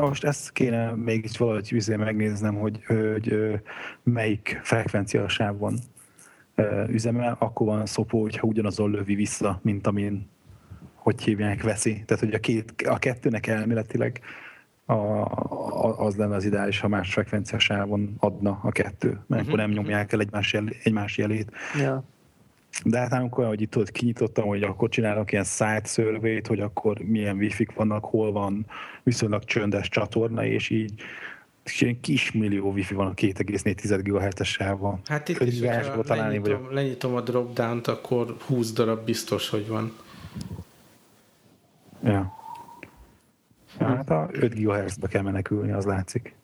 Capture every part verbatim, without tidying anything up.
most ezt kéne még így valahogy üzé megnéznem, hogy, hogy melyik frekvenciasávban üzemel, akkor van szopó, hogyha ugyanazon lövi vissza, mint amin, hogy hívják, veszi. Tehát, hogy a, két, a kettőnek elméletileg a, a, az lenne az ideális, ha más frekvenciasávon adna a kettő, mert uh-huh. akkor nem nyomják el egymás, jel, egymás jelét. Yeah. De hát amikor, hogy itt kinyitottam, hogy akkor csinálnak ilyen site survey-t, hogy akkor milyen wifi-k vannak, hol van viszonylag csöndes csatorna, és így kismillió wifi van a két egész négy tized gigahertzes sávban. Hát itt, hogy legnyitom, legnyitom a dropdownt, akkor húsz darab biztos, hogy van. Ja. Ja, hát a öt gigahertzbe kell menekülni, az látszik.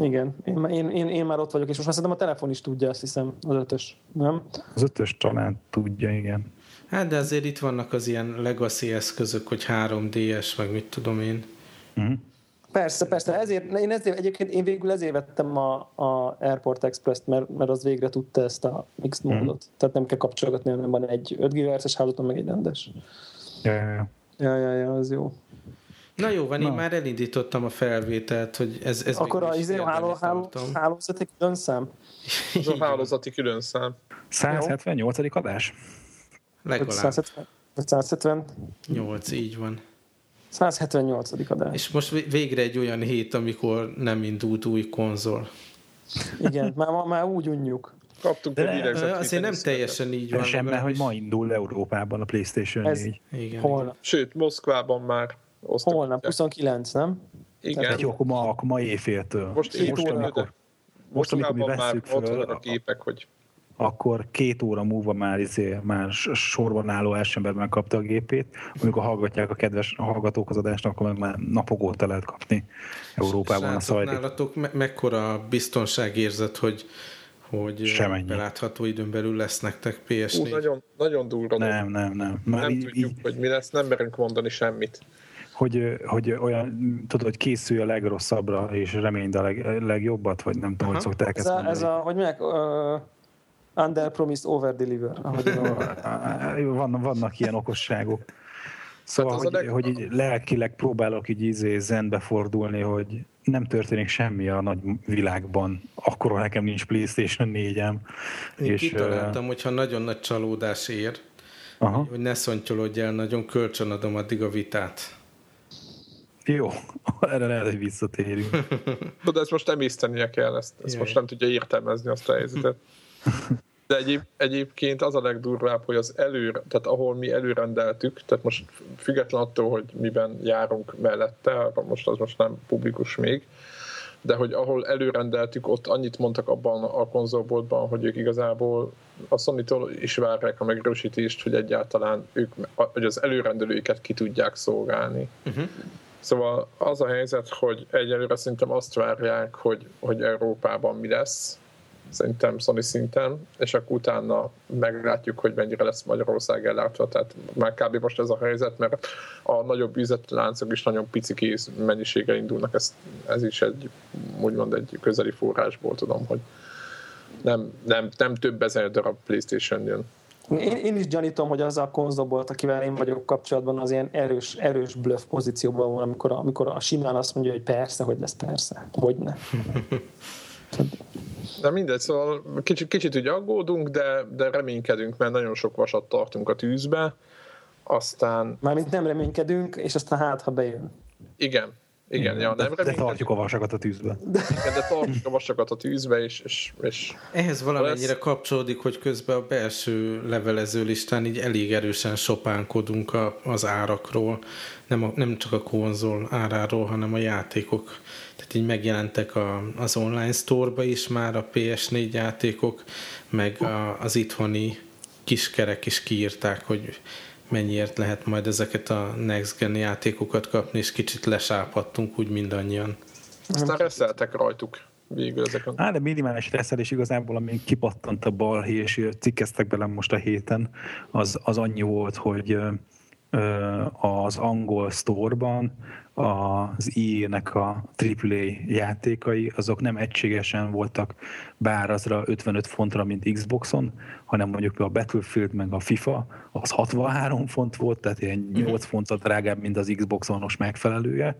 Igen, én, én, én, én már ott vagyok, és most már szerintem a telefon is tudja, azt hiszem, az ötös, nem? Az ötös talán tudja, igen. Hát, de azért itt vannak az ilyen legacy eszközök, hogy három dé es, meg mit tudom én. Mm. Persze, persze, ezért, én ezért, egyébként én végül ezért vettem a, a Airport Express-t, mert, mert az végre tudta ezt a mixed módot. Mm. Tehát nem kell kapcsolgatni, hanem van egy öt gigahertzes hálózaton, meg egy rendes. Ja, ja, ja. Ja, ja, ja, az jó. Na jó, van, én Na. már elindítottam a felvételt, hogy ez... ez akkor a izé háló, háló, hálózati különszám? Ez a hálózati különszám. száz hetvennyolcadik adás? Legalább. száz hetvennyolc, így van. száz hetvennyolcadik adás. És most végre egy olyan hét, amikor nem indult új konzol. Igen, már, már úgy unjuk. Kaptunk de, a hírekzet. Azért nem teljesen így van. Semben, hogy ma indul Európában a PlayStation négy. Igen, igen. Sőt, Moszkvában már. Osztok. Holnap, huszonkilenc, nem? Igen. Tehát jó, akkor ma, ma éjféltől. Most éjféltől. Most, amikor mi vesszük föl, a képek, hogy... akkor két óra múlva már, izé, már sorban álló elsőmberben kapta a gépét. Amikor hallgatják a kedves hallgatók az adást, akkor már napok óta lehet kapni Európában a szajrit. Nálatok me- mekkora biztonságérzet, hogy, hogy belátható időn belül lesz nektek pé es négy? Ú, nagyon, nagyon durva. Nem, nem, nem. Már nem így, tudjuk, így... hogy mi lesz, nem merünk mondani semmit. Hogy, hogy olyan, tudod, hogy készülj a legrosszabbra, és reményd a leg, legjobbat, vagy nem tudom, hogy szokták ezt mondani. Ez a, hogy mondják, uh, under promise, over deliver. Vannak, vannak ilyen okosságok. Szóval, hát hogy, leg... hogy így lelkileg próbálok így ízé zenbe fordulni, hogy nem történik semmi a nagy világban, akkor nekem nincs PlayStation négyem. Én és, kitaláltam, uh... hogyha nagyon nagy csalódás ér, aha. hogy ne szontyolodj el, nagyon kölcsönadom addig a vitát. Jó, erre lehet, hogy visszatérünk. Tudod, ezt most emésztenie kell, ezt, ezt most nem tudja értelmezni azt a helyzetet. De egyéb, egyébként az a legdurvább, hogy az elő, tehát ahol mi előrendeltük, tehát most független attól, hogy miben járunk mellette, most az most nem publikus még, de hogy ahol előrendeltük, ott annyit mondtak abban a konzolboltban, hogy ők igazából a Sony-tól is várják a megerősítést, hogy egyáltalán ők, hogy az előrendelőiket ki tudják szolgálni. Uh-huh. Szóval az a helyzet, hogy egyelőre szerintem azt várják, hogy, hogy Európában mi lesz, szerintem Sony szinten, és akkor utána meglátjuk, hogy mennyire lesz Magyarország ellátva. Tehát már kb. Most ez a helyzet, mert a nagyobb üzletláncok is nagyon pici kéz mennyiségre indulnak. Ez, ez is egy, úgymond egy közeli forrásból tudom, hogy nem, nem, nem több ezer darab PlayStation jön. Én, én is gyanítom, hogy az a konzolbolt, akivel én vagyok kapcsolatban, az ilyen erős, erős bluff pozícióban van, amikor a, amikor a simán azt mondja, hogy persze, hogy lesz persze, hogyne. De mindegy, szóval kicsit, kicsit ugye aggódunk, de, de reménykedünk, mert nagyon sok vasat tartunk a tűzbe, aztán... Mármint nem reménykedünk, és aztán hát, ha bejön. Igen. Igen, mm, ja, nem de, de tartjuk a vasakat a tűzbe. De, de tartjuk a vasakat a tűzbe, és... és, és ehhez valamennyire lesz... kapcsolódik, hogy közben a belső levelező listán így elég erősen sopánkodunk a, az árakról. Nem, a, nem csak a konzol áráról, hanem a játékok. Tehát így megjelentek a, az online store-ba is már a pé es négy játékok, meg a, az itthoni kiskerek is kiírták, hogy... mennyiért lehet majd ezeket a next-gen játékokat kapni, és kicsit lesápadtunk úgy mindannyian. Aztán reszeltek rajtuk végül ezeken. Á, de minimális reszelés igazából, amíg kipattant a balhé, és cikkeztek belem most a héten, az, az annyi volt, hogy ö, az angol sztorban az í é-nek a á á á játékai, azok nem egységesen voltak bárazra ötvenöt fontra, mint Xboxon, hanem mondjuk a Battlefield meg a FIFA, az hatvanhárom font volt, tehát ilyen nyolc fontra drágább, mint az Xboxonos megfelelője.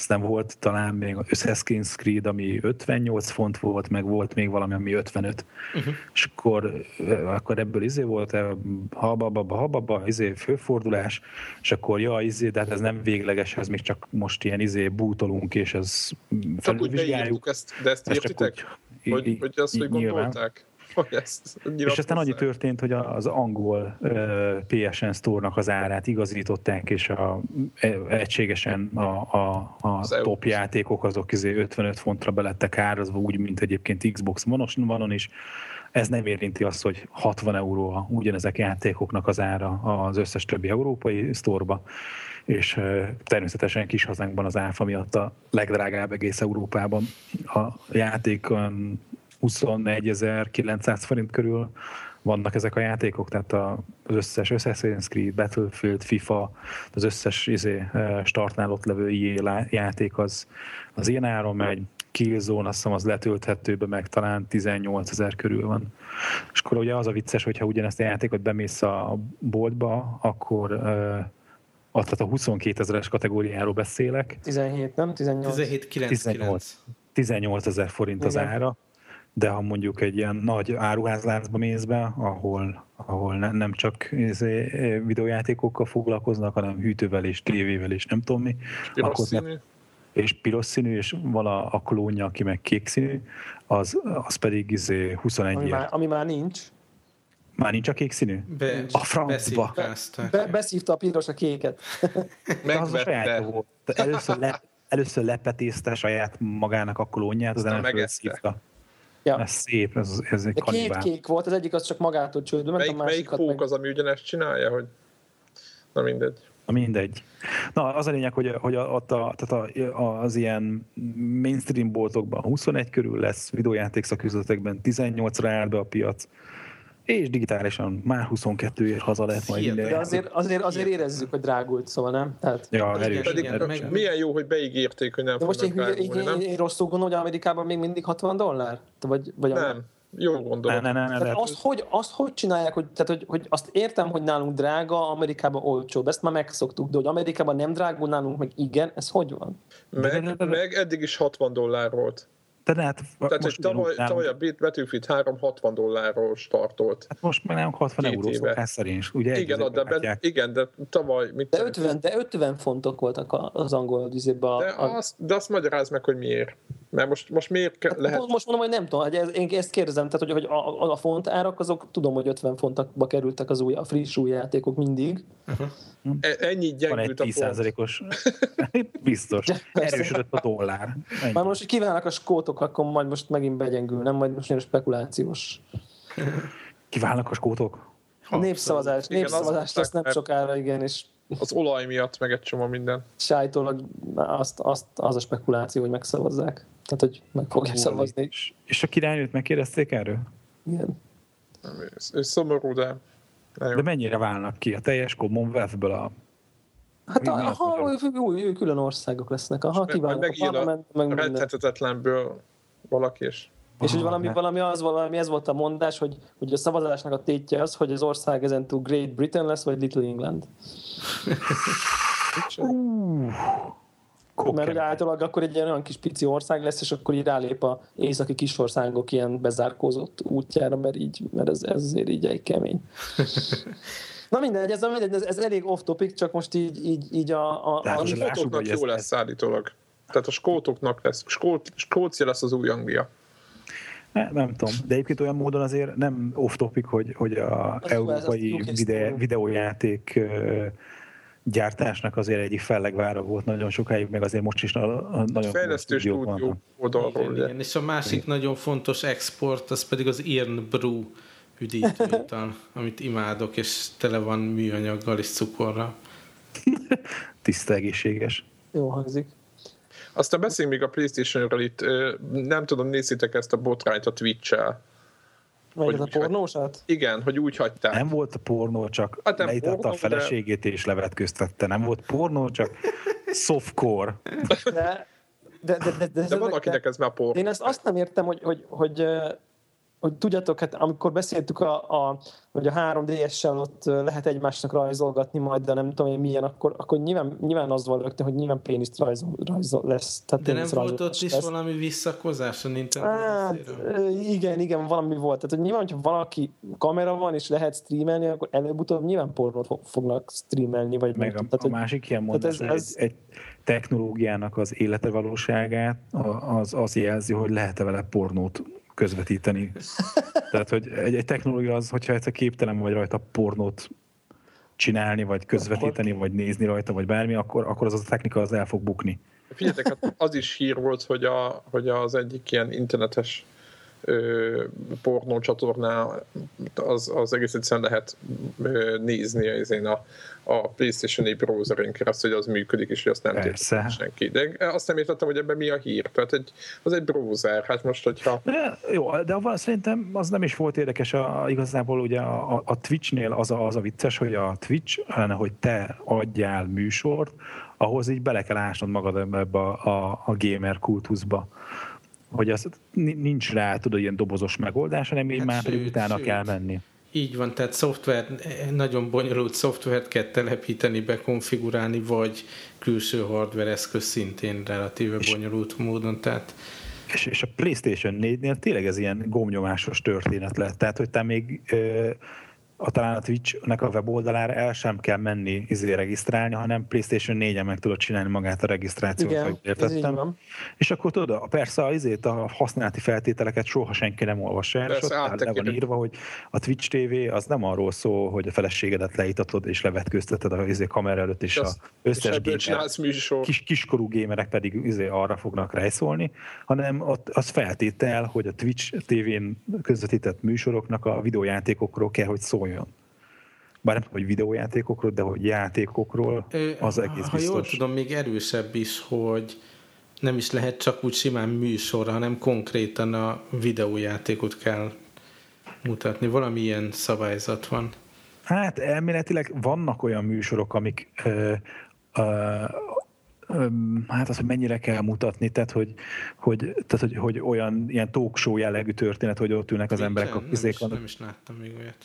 aztán volt talán még az Assassin's Creed, ami ötvennyolc font volt, meg volt még valami, ami ötvenöt. Uh-huh. És akkor, akkor ebből izé volt, habababa, habababa, izé főfordulás, és akkor ja, izé, de hát ez nem végleges, ez még csak most ilyen izé bútolunk, és ez felülvizsgáljuk. Ezt, de ezt írtitek? Úgy, hogy, í- hogy azt, hogy gondolták? Ezt, és aztán annyi történt, hogy az angol pé es en Store-nak az árát igazították, és a, egységesen a, a, a top játékok azok ötvenöt fontra belettek árazva, úgy, mint egyébként Xbox One-on is. Ez nem érinti azt, hogy hatvan euró ugyanezek játékoknak az ára az összes többi európai sztorba, és természetesen kis hazánkban az áfa miatt a legdrágább egész Európában a játékon huszonegyezer-kilencszáz forint körül vannak ezek a játékok, tehát az összes Assassin's Creed, Battlefield, FIFA, az összes izé, startnál ott levő i á játék az, az ilyen áron megy, Killzone azt hiszem az letölthetőben meg talán tizennyolcezer körül van. És akkor ugye az a vicces, hogyha ugyanezt a játékot bemész a boltba, akkor a, tehát a huszonkétezeres kategóriáról beszélek. tizenhét, nem? tizennyolc. tizenhét kilencvenkilenc. tizennyolcezer forint az ára. De ha mondjuk egy ilyen nagy áruházláncba mész be, ahol, ahol nem csak videójátékokkal foglalkoznak, hanem hűtővel és tévével és nem tudom mi. Piros színű. És piros színű, és van a, a klónja, aki meg kék színű, az, az pedig izé huszonegy. Ami, ami már nincs. Már nincs a kék színű? Be, a francba. Be, beszívta a piros a kéket. Megvette. Volt. Először, le, először lepetészte saját magának a klónját, az először szívta. Ja. Ez szép, ez, ez egy kanibál. Két kék volt, az egyik az csak magától csődül. Melyik, melyik pók meg... az, ami ugyanezt csinálja? Hogy... Na mindegy. Na mindegy. Na az a lényeg, hogy, hogy a, a, tehát a, az ilyen mainstream boltokban huszonegy körül lesz, videójátékszaküzletekben tizennyolcra áll be a piac, és digitálisan már huszonkettőért haza lehet majd minden. De azért, azért, azért érezzük, hogy drágult, szóval nem? Tehát, ja, erős. Pedig, igen, meg, milyen jó, hogy beígérték, hogy nem de fognak drágulni, nem? Én rosszul gondolom, hogy Amerikában még mindig hatvan dollár? Vagy, vagy nem, a... jó gondolom. Ne, ne, ne, ne, azt, hogy, azt hogy csinálják, hogy, tehát, hogy, hogy azt értem, hogy nálunk drága, Amerikában olcsóbb, ezt már megszoktuk, de hogy Amerikában nem drágul, nálunk meg igen, ez hogy van? Meg, meg eddig is hatvan dollár volt. De hát tehát most tavaly, tavaly a Battlefield háromszázhatvan dollárról startolt. Hát most már nem hatvan euró szokás szerint. Igen, de, be, igen, de tavaly... Mit de, ötven, de ötven fontok voltak az angol dizében. De, a... de azt magyarázd meg, hogy miért. Mert most, most miért ke- lehet... Hát most mondom, hogy nem tudom, hogy én ezt kérdezem, tehát hogy a, a font árak, azok tudom, hogy ötven fontba kerültek az új, a friss új játékok mindig. Uh-huh. Ennyit gyengült a tíz százalékos biztos. Erősödött a dollár. Ennyi. Már most kívánnak a skótok, akkor majd most megint begyengül, nem? Majd most nagyon spekulációs. Kívánnak a skótok? Ha, népszavazás, igen, népszavazást azt nem sokára, igen, és... Az olaj miatt meg egy csomó minden. Sajtólag azt, azt, az a spekuláció, hogy megszavazzák. Tehát, hogy meg fogják szavazni. És, és a királynőt megkérdezték erről? Igen. Nem, ő szomorú, de... De mennyire válnak ki a teljes Commonwealth-ből a... Hát a, a, a, új, új külön országok lesznek. Aha, kívánok a parlament, meg minden. Rendhetetetlenből valaki is. És hogy valami, valami, az, valami ez volt a mondás, hogy, hogy a szavazásnak a tétje az, hogy az ország ezentúl Great Britain lesz, vagy Little England. Mert ugye általában akkor egy olyan kis pici ország lesz, és akkor így rálép a északi kisországok ilyen bezárkózott útjára, mert, így, mert ez, ez azért így egy kemény. Na mindegy, ez, mindegy, ez, ez elég off-topic, csak most így, így, így a... a, a skótoknak jó lesz állítólag. Tehát a skótoknak lesz. Skót, Skócia lesz az új Anglia. Nem, nem tudom, de egyébként olyan módon azért nem off-topic, hogy, hogy a az európai videó, videójáték gyártásnak azért egyik fellegvára volt nagyon sokáig, meg azért most is nagyon fejlesztő stúdió oldalról. Igen, és a másik nagyon fontos export, az pedig az Irn-Bru üdítőital, amit imádok, és tele van műanyaggal és cukorral. Tiszta egészséges. Jó hangzik. Aztán beszéljünk még a PlayStation-ről itt. Nem tudom, nézitek ezt a botrányt a Twitch-el. Vagy a pornósát? Igen, hogy úgy hagyták. Nem volt pornó, csak hát leítatta a feleségét de... és levetkőztette. Nem volt pornó, csak softcore. De, de, de, de, de, de van, akinek ez már pornó. Én ezt azt nem értem, hogy, hogy, hogy hogy tudjátok, hát amikor beszéltük, a, a, hogy a három dé essel ott lehet egymásnak rajzolgatni majd, de nem tudom én milyen, akkor, akkor nyilván, nyilván az van rögtön, hogy nyilván péniszt rajzol, rajzol lesz. Tehát de nem volt ott is lesz. Valami visszakozás a Nintendo hát, részéről? Igen, igen, valami volt. Tehát hogy nyilván, hogyha valaki kamera van és lehet streamelni, akkor előbb-utóbb nyilván pornót fognak streamelni. Vagy meg a, tehát, a másik ilyen mondás, ez, ez... Egy, egy technológiának az életevalóságát az, az jelzi, hogy lehet-e vele pornót közvetíteni. Tehát, hogy egy, egy technológia az, hogyha egyszer képtelen vagy rajta pornót csinálni, vagy közvetíteni, vagy nézni rajta, vagy bármi, akkor, akkor az a technika az el fog bukni. Figyeljetek, hát az is hír volt, hogy, a, hogy az egyik ilyen internetes ö, pornócsatornál az, az egész egyszerűen lehet ö, nézni ezért a, a PlayStation-i browserén keresztül, hogy az működik, és hogy azt nem tudja senki. De azt nem értettem, hogy ebben mi a hír. Tehát egy, az egy browser, hát most, hogyha... De, jó, de van, szerintem az nem is volt érdekes. A, igazából ugye a, a Twitch-nél az a, az a vicces, hogy a Twitch, hogy te adjál műsort, ahhoz így bele kell ásnod magad ebbe a, a, a gamer kultuszba. Hogy az nincs rá, tudod, ilyen dobozos megoldás, hanem így hát már sőt, utána sőt. kell menni. Így van, tehát szoftvert, nagyon bonyolult szoftvert kell telepíteni, bekonfigurálni, vagy külső hardware eszköz szintén relatíve és, bonyolult módon. Tehát... És, és a PlayStation négynél tényleg ez ilyen gombnyomásos történet lett. Tehát, hogy te még ö, a, talán a Twitch-nek a weboldalára el sem kell menni izé regisztrálni, hanem PlayStation négyen meg tudod csinálni magát a regisztrációt, ha értettem. És akkor tudod, persze az izét, a használati feltételeket soha senki nem olvas el, és ott le van írva, hogy a Twitch té vé az nem arról szól, hogy a feleségedet leítatod és levetkőzteted a izé kamera előtt, és az összes gamer, kis, kiskorú gémerek pedig izé arra fognak rejszolni, hanem az feltétel, hogy a Twitch té vén közvetített műsoroknak a videójátékokról kell, hogy szóljon. Bár nem tudom, hogy videójátékokról, de hogy játékokról, az egész biztos. Ha jól tudom, még erősebb is, hogy nem is lehet csak úgy simán műsorra, hanem konkrétan a videójátékot kell mutatni. Valami ilyen szabályzat van. Hát elméletileg vannak olyan műsorok, amik ö, ö, ö, hát az, hogy mennyire kell mutatni, tehát hogy, hogy, tehát, hogy, hogy olyan ilyen talk show jellegű történet, hogy ott ülnek az Nincs, emberek a fizékon. Nem, nem is láttam még olyat.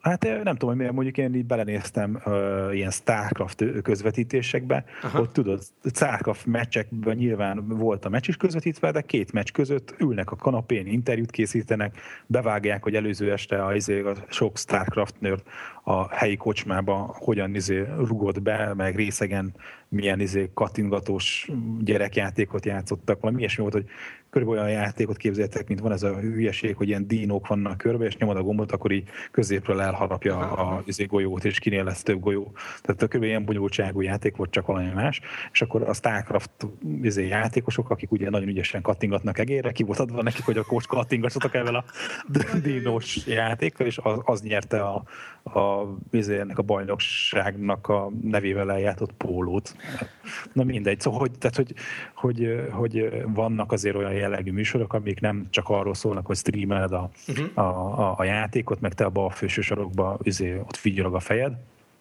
Hát nem tudom, hogy mondjuk én így belenéztem uh, ilyen Starcraft közvetítésekbe, Aha. ott tudod, Starcraft meccsekben nyilván volt a meccs is közvetítve, de két meccs között ülnek a kanapén, interjút készítenek, bevágják, hogy előző este a, a sok Starcraft nerd a helyi kocsmába hogyan izé, rugott be, meg részegen milyen izé, kattingatós gyerekjátékot játszottak, valami ilyesmi volt, hogy körülbelül olyan játékot képzeljétek, mint van ez a hülyeség, hogy ilyen dínók vannak körbe, és nyomod a gombot, akkor így középről elharapja a golyót, és kinél lesz több golyó. Tehát körülbelül ilyen bonyolultságú játék volt, csak valami más. És akkor a Starcraft játékosok, akik ugye nagyon ügyesen kattingatnak egérre, ki volt adva nekik, hogy a coach kattingatottak ezzel a dínós játékkal, és az, az nyerte a, a, ennek a bajnokságnak a nevével eljátott pólót. Na mindegy. Szóval, hogy, tehát, hogy, hogy, hogy vannak azért olyan jellegű műsorok, amik nem csak arról szólnak, hogy streameled a, uh-huh. a, a, a játékot, meg te abba a felső sarokba izé, ott vigyorog a fejed.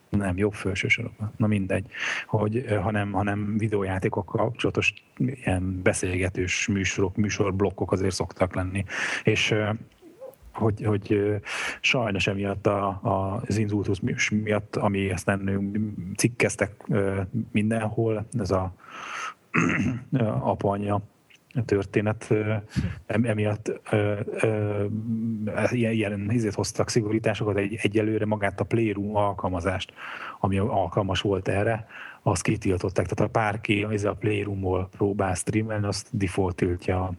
Nem, jobb felső sarokba. Na mindegy. Hogy, hanem, hanem videójátékokkal kapcsolatos ilyen beszélgetős műsorok, műsorblokkok azért szoktak lenni. És hogy, hogy sajnos emiatt a, a, az inzultus miatt, ami aztán cikkeztek mindenhol, ez a apanya történet, emiatt ilyen hízét hoztak szigorításokat, egy, egyelőre magát a Playroom alkalmazást, ami alkalmas volt erre, azt kitiltották. Tehát a párki a Playroom-ból próbál streamelni, azt default tiltja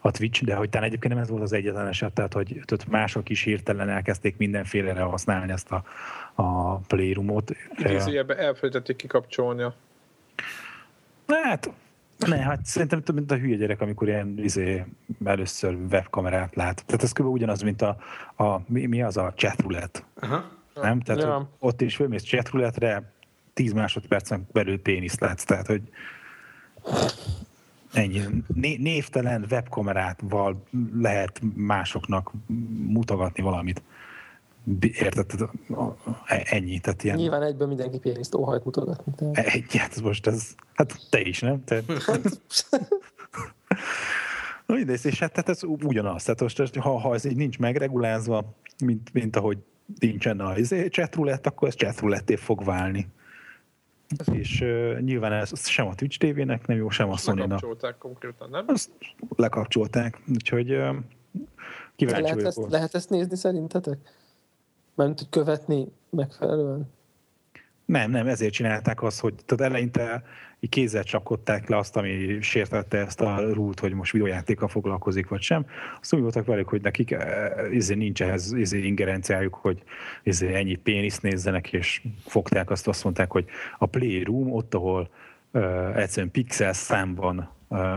a Twitch, de hogy talán egyébként nem ez volt az egyetlen eset, tehát hogy mások is hirtelen elkezdték mindenfélere használni ezt a, a Playroom-ot. Idézőjelben elfelejtették kikapcsolni a... Hát... Ne, hát szerintem mint a hülye gyerek, amikor ilyen izé, először webkamerát lát. Tehát ez kb. Ugyanaz, mint a, a mi, mi az a chatroulette. Nem? Tehát ja. Ott is fölmész chatroulette-re, tíz másodpercen belül péniszt látsz. Tehát, hogy ennyi. Né- névtelen webkamerával lehet másoknak mutogatni valamit. Érted? Ennyi. Tehát ilyen... Nyilván egyből mindenki péniszt óhajt mutogatni. Tehát... Egy, hát most ez... Hát te is, nem? Te... Na mindegy, és hát tehát ez ugyanaz. Tehát most, ha, ha ez így nincs megregulázva, mint, mint ahogy nincsen a chatroulette, akkor ez chatrouletté fog válni. És uh, nyilván ez sem a Twitch té vének nem jó, sem a Sony-nak. Lekapcsolták konkrétan, nem? Azt lekapcsolták, úgyhogy uh, kíváncsi lehet ezt, lehet ezt nézni szerintetek? Mert hogy követni megfelelően? Nem, nem, ezért csinálták azt, hogy tehát eleinte így kézzel csapkodták le azt, ami sértette ezt a rúlt, hogy most videójátékkal foglalkozik, vagy sem. Azt úgy voltak velük, hogy nekik ezért nincs ehhez ezért ingerenciájuk, hogy ezért ennyi péniszt nézzenek, és fogták azt, azt mondták, hogy a Playroom ott, ahol uh, egyszerűen pixel számban uh,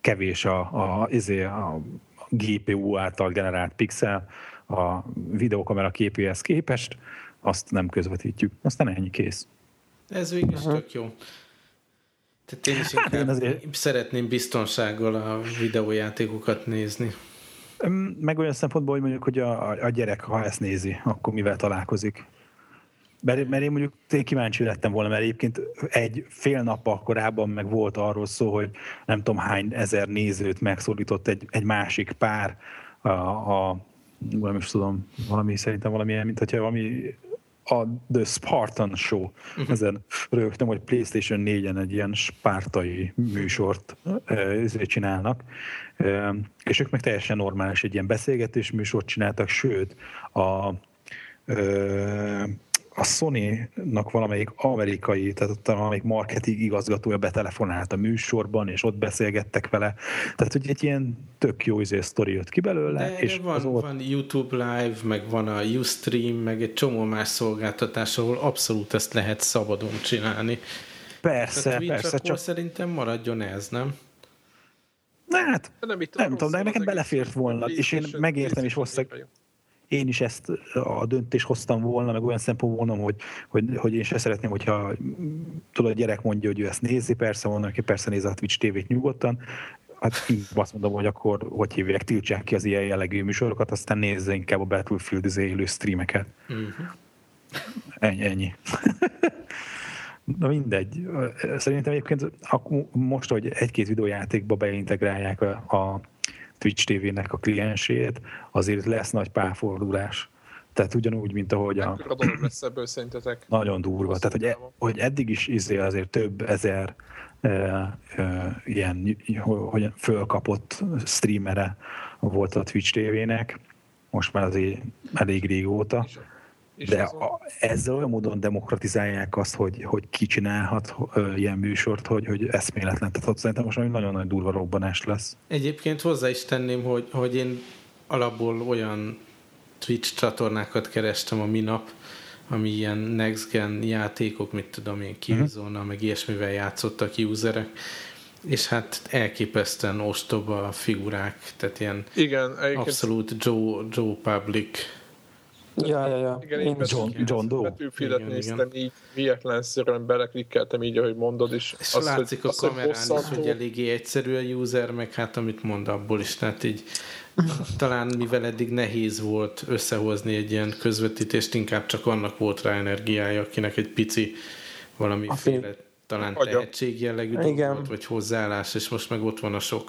kevés a, a, ezért a gé pé u által generált pixel a videókamera képéhez képest, azt nem közvetítjük. Aztán ennyi kész. Ez végül is tök jó. Tehát én is hát, én azért... szeretném biztonsággal a videójátékokat nézni. Meg olyan szempontból, hogy mondjuk, hogy a, a gyerek, ha ezt nézi, akkor mivel találkozik. Mert, mert én mondjuk én kíváncsi lettem volna, mert egyébként egy fél nappal korábban meg volt arról szó, hogy nem tudom hány ezer nézőt megszólított egy, egy másik pár a, a nem is tudom, valami szerintem valamilyen, mint hogyha valami a The Spartan Show. Uh-huh. Ezen rögtem, hogy PlayStation négyen egy ilyen spártai műsort ezért csinálnak. És ők meg teljesen normális egy ilyen beszélgetés műsort csináltak, sőt a, a Sony-nak valamelyik amerikai, tehát ott valamelyik marketing igazgatója betelefonált a műsorban, és ott beszélgettek vele. Tehát hogy egy ilyen tök jó izé sztori jött ki belőle. De és van, ott... van YouTube Live, meg van a Ustream, meg egy csomó más szolgáltatás, ahol abszolút ezt lehet szabadon csinálni. Persze, tehát, persze. Csak... akkor szerintem maradjon ez, nem? Na, hát, nem, nem tudom, de nekem belefért volna, és én megértem is hozzá. Én is ezt a döntést hoztam volna, meg olyan szempontból mondom, hogy, hogy, hogy én se szeretném, hogyha tudod, a gyerek mondja, hogy ő ezt nézi, persze mondom, hogy persze nézze a Twitch té vét nyugodtan. Hát így azt mondom, hogy akkor hogy hívják, tiltsák ki az ilyen jellegű műsorokat, aztán nézze inkább a Battlefield az élő streameket. Uh-huh. Ennyi, ennyi. Na mindegy. Szerintem egyébként most, hogy egy-két videójátékba beintegrálják a, a Twitch té vének a kliensét, azért lesz nagy párfordulás. Tehát ugyanúgy, mint ahogy a... Ekkora dolog lesz ebből szerintetek. Nagyon durva. Tehát, hogy, e, hogy eddig is izé azért több ezer e, e, ilyen hogy fölkapott streamere volt a Twitch té vének, most már azért elég régóta. De a, ezzel olyan módon demokratizálják azt, hogy, hogy ki csinálhat ö, ilyen műsort, hogy, hogy eszméletlen. Tehát szerintem most nagyon nagy durva robbanás lesz. Egyébként hozzá is tenném, hogy, hogy én alapból olyan Twitch csatornákat kerestem a minap, ami ilyen next-gen játékok, mit tudom én, Killzone-nal, uh-huh. meg ilyesmivel játszottak userek, és hát elképesztően ostoba a figurák, tehát ilyen igen, abszolút Joe, Joe Public. Ja, ja, ja. Igen, én John, John Doe. Betűfilet néztem igen. Így, véletlenszerűen beleklikkeltem így, ahogy mondod is. És az, látszik hogy, a az, kamerán hogy bosszantó... is, hogy eléggé egyszerű a user, meg hát amit mond abból is. Tehát így talán mivel eddig nehéz volt összehozni egy ilyen közvetítést, inkább csak annak volt rá energiája, akinek egy pici valamiféle talán tehetségjellegű dolgot, vagy hozzáállás, és most meg ott van a sok.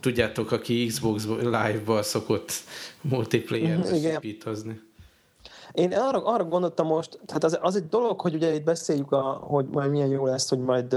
Tudjátok, aki Xbox Live-ba szokott multiplayer-re pítozni. Én arra, arra gondoltam most, tehát az, az egy dolog, hogy ugye itt beszéljük, a, hogy majd milyen jó lesz, hogy majd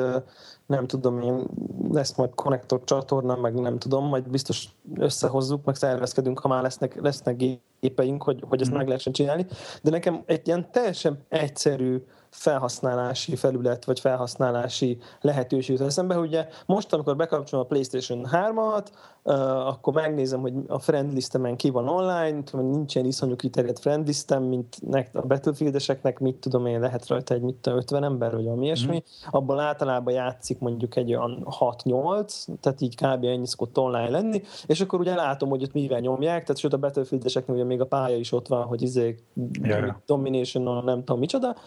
nem tudom én, lesz majd konnektor csatorna, meg nem tudom, majd biztos összehozzuk, meg szervezkedünk, ha már lesznek, lesznek gépeink, hogy, hogy ezt mm. meg lehessen csinálni. De nekem egy ilyen teljesen egyszerű felhasználási felület, vagy felhasználási lehetőség jut eszembe, hogy ugye most, amikor bekapcsolom a PlayStation hármat, uh, akkor megnézem, hogy a friendlistemen ki van online, nincs ilyen iszonyú kiterjedt friendlistem, mint a Battlefield-eseknek, mit tudom én, lehet rajta egy mit tudom, ötven ember, vagy valami ilyesmi, mm. abból általában játszik mondjuk egy olyan hat nyolc, tehát így kb. Ennyi szokott online lenni, és akkor ugye látom, hogy ott mivel nyomják, tehát sőt a Battlefield-eseknek ugye még a pálya is ott van, hogy izé yeah. domination, nem tudom micsoda,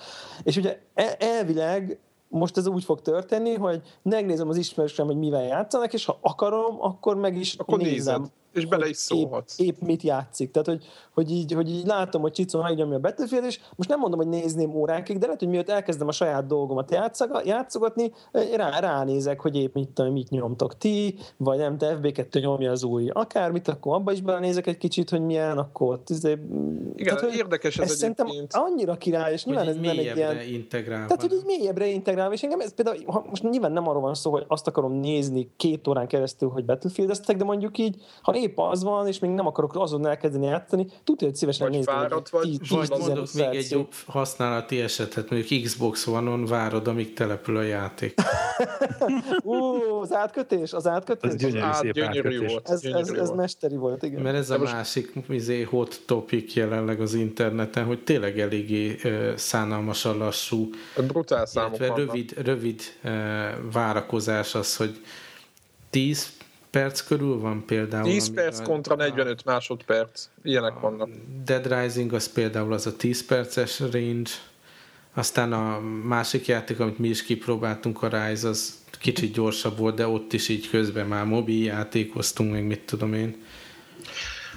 és és ugye elvileg most ez úgy fog történni, hogy megnézem az ismerősöm, hogy mivel játszanak, és ha akarom, akkor meg is akkor nézem. és bele is szólhatsz. Épp, épp mit játszik. Tehát, hogy, hogy, így, hogy így látom, hogy Csicó megnyomja a Battlefield, és most nem mondom, hogy nézném órákig, de lehet, hogy miatt elkezdem a saját dolgomat játszogatni, rá, ránézek, hogy épp mit, mit nyomtok ti, vagy nem, te ef bé kettő nyomja az új akármit, akkor abba is belenézek egy kicsit, hogy milyen, akkor... Tüzé... Igen, tehát, érdekes ez egyébként. Annyira király, és nyilván ez nem egy ilyen... Integrál, tehát, hogy így mélyebbre integrál, és engem ez például, most nyilván nem arról van szó, hogy azt akarom nézni két órán keresztül, hogy Battlefield-eztek, de mondjuk így, ha épp az van, és még nem akarok azon elkezdeni játszani, tudja, hogy szívesen nézni. Vagy várod, vagy... Vagy mondok még egy jobb használati esetet, mondjuk Xbox One-on várod, amíg települ a játék. Ó, az átkötés, az átkötés. Ez gyönyörű, szép átkötés. Ez mesteri volt, igen. Mert ez a másik hot topic jelenleg az interneten, hogy tényleg eléggé szánalmasan lassú. Brutál számok vannak. Rövid, rövid várakozás az, hogy tíz perc körül van például. tíz perc kontra a, negyvenöt másodperc. Ilyenek vannak. Dead Rising az például az a tíz perces range. Aztán a másik játék, amit mi is kipróbáltunk, a Rise, az kicsit gyorsabb volt, de ott is így közben már mobil játékoztunk, meg mit tudom én.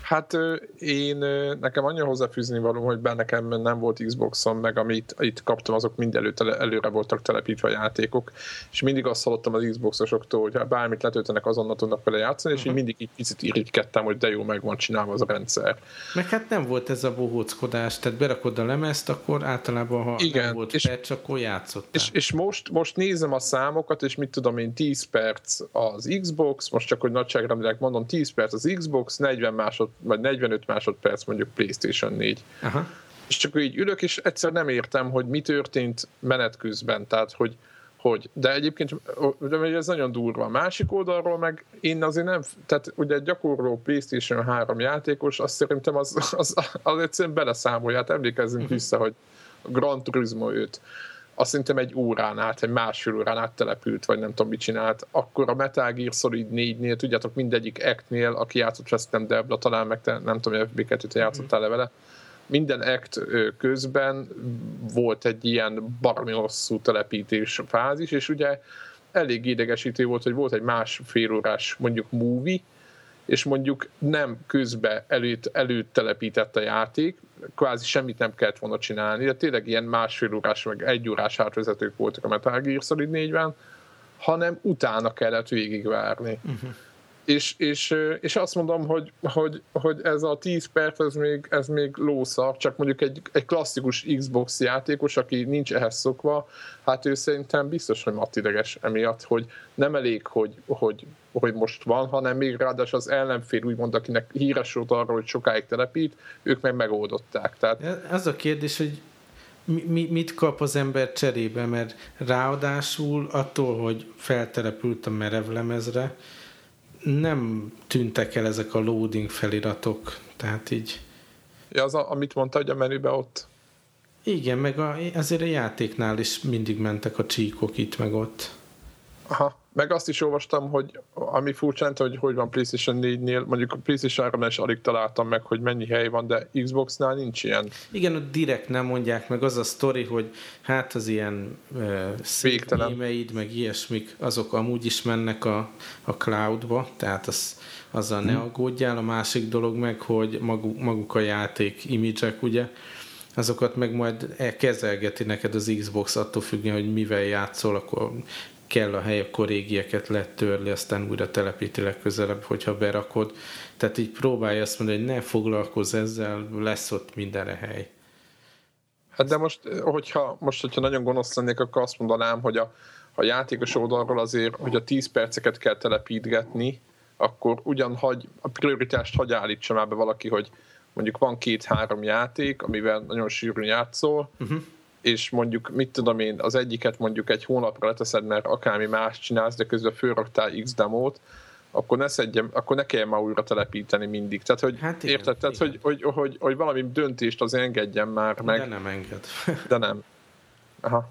Hát én, nekem annyi hozzáfűzni való, hogy bár nekem nem volt Xboxom, meg amit itt kaptam, azok mind előtt, előre voltak telepítve a játékok, és mindig azt hallottam az Xboxosoktól, hogy bármit letöltenek, azonnal tudnak vele játszani, és uh-huh. Én mindig így picit irigykedtem, hogy de jó, meg van csinálva az a rendszer. Meg hát nem volt ez a bohóckodás, tehát berakod a lemezt, akkor általában, ha igen, nem volt és, perc, akkor játszottál. És, és most, most nézem a számokat, és mit tudom én, tíz perc az Xbox, most csak, hogy nagyságrendben mondom, tíz perc az Xbox, negyven másod vagy negyvenöt másodperc mondjuk PlayStation négy. Aha. És csak így ülök, és egyszer nem értem, hogy mi történt menet közben, tehát hogy, hogy de egyébként de ez nagyon durva. A másik oldalról meg én azért nem, tehát ugye egy gyakorló PlayStation három játékos, azt szerintem az, az, az egyszerűen beleszámolja, hát emlékezzünk uh-huh. vissza, hogy Grand Turismo öt, azt szerintem egy órán át, egy másfél órán át települt, vagy nem tudom, mit csinált. Akkor a Metal Gear Solid négynél, tudjátok, mindegyik act-nél, aki játszott, azt nem Debla, talán meg te, nem tudom, ef bé kettőt játszottál le vele, minden act közben volt egy ilyen baromi hosszú telepítés fázis, és ugye elég idegesítő volt, hogy volt egy másfél órás mondjuk movie, és mondjuk nem közben előtt, előtt telepített a játék, kvázi semmit nem kellett volna csinálni, de tényleg ilyen másfél órás, meg egy órás átvezetők voltak a Metal Gear Solid négyben, hanem utána kellett végigvárni. Uh-huh. És, és, és azt mondom, hogy, hogy, hogy ez a tíz perc, ez még, ez még lószar, csak mondjuk egy, egy klasszikus Xbox játékos, aki nincs ehhez szokva, hát ő szerintem biztos, hogy mat ideges emiatt, hogy nem elég, hogy, hogy, hogy most van, hanem még ráadásul az ellenfél úgymond, akinek híres volt arról, hogy sokáig telepít, ők meg megoldották. Tehát... Az a kérdés, hogy mi, mit kap az ember cserébe, mert ráadásul attól, hogy feltelepült a merevlemezre, nem tűntek el ezek a loading feliratok, tehát így... Ja, az, a, amit mondta, hogy a menübe ott? Igen, meg a, azért a játéknál is mindig mentek a csíkok itt, meg ott. Aha, meg azt is olvastam, hogy ami furcsa, hogy hogy van PlayStation négynél, mondjuk a PlayStation háromnál is alig találtam meg, hogy mennyi hely van, de Xboxnál nincs ilyen. Igen, ott direkt nem mondják meg, az a sztori, hogy hát az ilyen uh, szépmémeid, meg ilyesmik, azok amúgy is mennek a, a cloudba, tehát az, azzal ne hmm. aggódjál. A másik dolog meg, hogy maguk, maguk a játék imidzsek, ugye, azokat meg majd kezelgeti neked az Xbox, attól függően, hogy mivel játszol, akkor kell a hely, akkor régieket letörli, aztán újra telepíti legközelebb, hogyha berakod. Tehát így próbálja azt mondani, hogy ne foglalkozz ezzel, lesz ott mindenre hely. Hát de most, hogyha, most, hogyha nagyon gonosz lennék, akkor azt mondanám, hogy a, a játékos oldalról azért, hogy a tíz perceket kell telepítgetni, akkor ugyan hagy, a prioritást hagy állítsa már be valaki, hogy mondjuk van két-három játék, amivel nagyon sűrűn játszol, uh-huh. és mondjuk, mit tudom én, az egyiket mondjuk egy hónapra leteszed, mert akármi más csinálsz, de közben fölraktál X demót, akkor ne szedjem, akkor ne kelljen már újra telepíteni mindig. Tehát, hogy hát igen, érted? Tehát, hogy, hogy, hogy, hogy valami döntést azért engedjen már meg. De nem enged. De nem. Aha.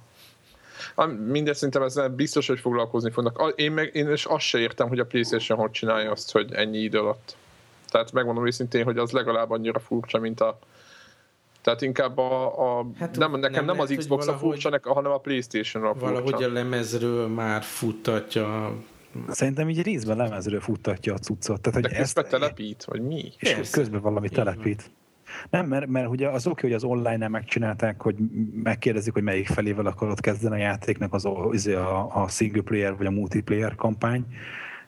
Mindezt szerintem ezzel biztos, hogy foglalkozni fognak. Én, meg, én is azt se értem, hogy a PlayStation hogy csinálja azt, hogy ennyi idő alatt. Tehát megmondom őszintén, hogy az legalább annyira furcsa, mint a tehát inkább a, a hát, nem, nekem nem, nem lehet, az Xbox a furcsa, hanem a PlayStation a furcsa. Valahogy a lemezről már futtatja szerintem így részben lemezről futtatja a cuccot. Tehát, hogy de ezt telepít, vagy mi? És Persze. közben valami telepít. Nem, mert, mert ugye az oké, hogy az online-nál megcsinálták, hogy megkérdezik, hogy melyik felével akarod kezdeni a játéknak, az, az a, a single player vagy a multiplayer kampány,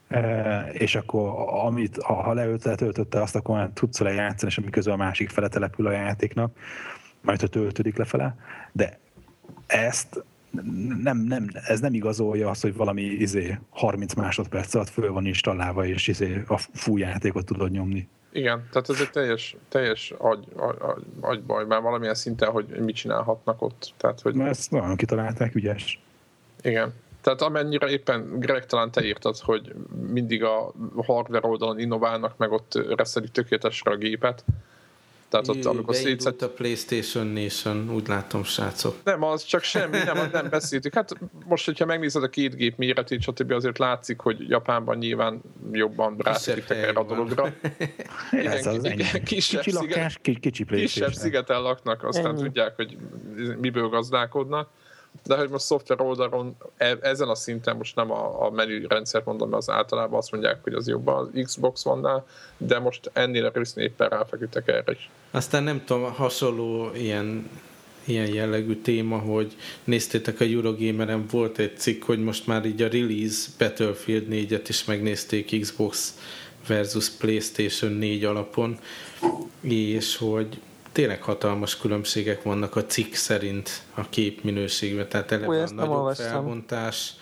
e, és akkor amit, ha leöltötte, azt akkor már tudsz le játszani, és amiközben a másik fele települ a játéknak, majd ha töltődik lefele, de ezt nem, nem, ez nem igazolja azt, hogy valami izé, harminc másodperc alatt föl van installálva, és izé, a full játékot tudod nyomni. Igen, tehát ez egy teljes, teljes agy, agy, agy, agybaj, már valamilyen szinten, hogy mit csinálhatnak ott. Tehát, hogy... Ezt nagyon kitalálták, ügyes. Igen, tehát amennyire éppen Greg talán te írtad, hogy mindig a hardware oldalon innoválnak, meg ott reszelik tökéletesre a gépet. Tehát ott, amikor szétszett... a PlayStation Nation, úgy látom, srácok. Nem, az csak semmi, nem, nem beszéltük. Hát most, hogyha megnézed a két gép méretét, stb. Azért látszik, hogy Japánban nyilván jobban rászítek erre a dologra. Igen, az igen, kisebb, kicsi lakás, sziget, kicsi PlayStation. Kisebb szigeten laknak, aztán uh-huh. tudják, hogy miből gazdálkodnak. De hogy most szoftver oldalon e- ezen a szinten, most nem a, a menürendszert mondom, mert az általában azt mondják, hogy az jobban az Xbox One-nál, de most ennél a résznél éppen ráfeküdtek erre is. Aztán nem tudom, hasonló ilyen, ilyen jellegű téma, hogy néztétek a Eurogameren, volt egy cikk, hogy most már így a release Battlefield négyet is megnézték Xbox versus PlayStation négy alapon, és hogy tényleg hatalmas különbségek vannak a cikk szerint a képminőségben, tehát eleve a nagyobb felbontás,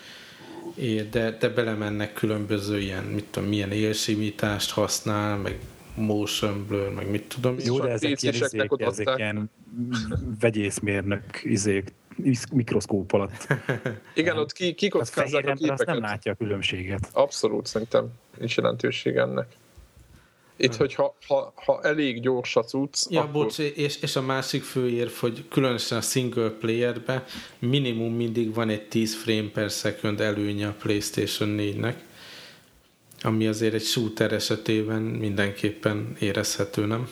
de, de belemennek különböző ilyen, mit tudom, milyen élsimítást használ, meg motion blur, meg mit tudom. Jó, de ezek ilyen, izék, ezek ilyen vegyészmérnök izék, mikroszkóp alatt. Igen, ott ki, kikockázzák a, a képeket. Nem látja a különbséget. Abszolút, szerintem nincs jelentőség ennek. Itt, hogyha ha, ha elég gyors a cucc, ja, akkor... bocs, és, és a másik főérv, hogy különösen a single playerben minimum mindig van egy tíz frame per second előnye a PlayStation négynek, ami azért egy shooter esetében mindenképpen érezhető, nem?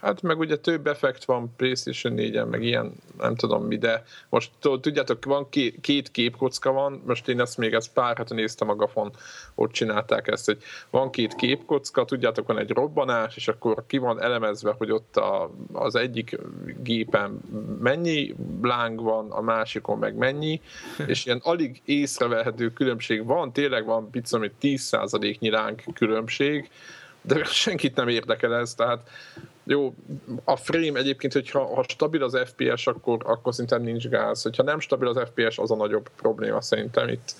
Hát meg ugye több effekt van PlayStation négyen, meg ilyen, nem tudom mi, de most tudjátok, van két, két képkocka van, most én ezt még ezt pár heten néztem a gafon, ott csinálták ezt, hogy van két képkocka, tudjátok, van egy robbanás, és akkor ki van elemezve, hogy ott a, az egyik gépen mennyi láng van, a másikon meg mennyi, és ilyen alig észrevehető különbség van, tényleg van picit, amit tíz százaléknyi láng különbség, de senkit nem érdekel ez, tehát jó, a frame egyébként, hogyha ha stabil az ef pé es, akkor, akkor szerintem nincs gáz. Hogyha nem stabil az ef pé es, az a nagyobb probléma szerintem itt.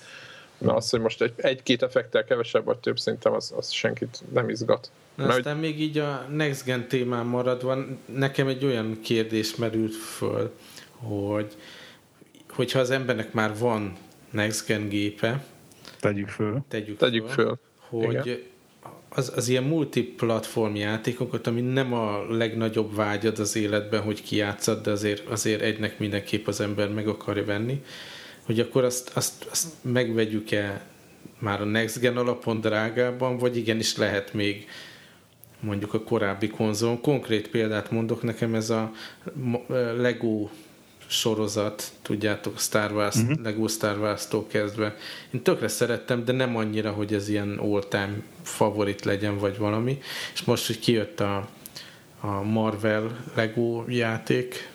Na az, hogy most egy, egy-két effekttel kevesebb vagy több, szerintem az, az senkit nem izgat. Na mert aztán hogy... még így a Next-gen témán maradva, nekem egy olyan kérdés merült föl, hogy hogyha az embernek már van Next-gen gépe, tegyük föl, tegyük tegyük föl, föl. hogy... Igen. Az, az ilyen multiplatform játékokat, ami nem a legnagyobb vágyad az életben, hogy kijátszad, de azért, azért egynek mindenképp az ember meg akarja venni, hogy akkor azt, azt, azt megvegyük-e már a next-gen alapon drágában, vagy igenis lehet még mondjuk a korábbi konzolon. Konkrét példát mondok, nekem ez a Lego sorozat, tudjátok, Star Wars, uh-huh. Lego Star Wars-tól kezdve. Én tökre szerettem, de nem annyira, hogy ez ilyen all-time favorit legyen, vagy valami. És most, hogy kijött a, a Marvel Lego játék,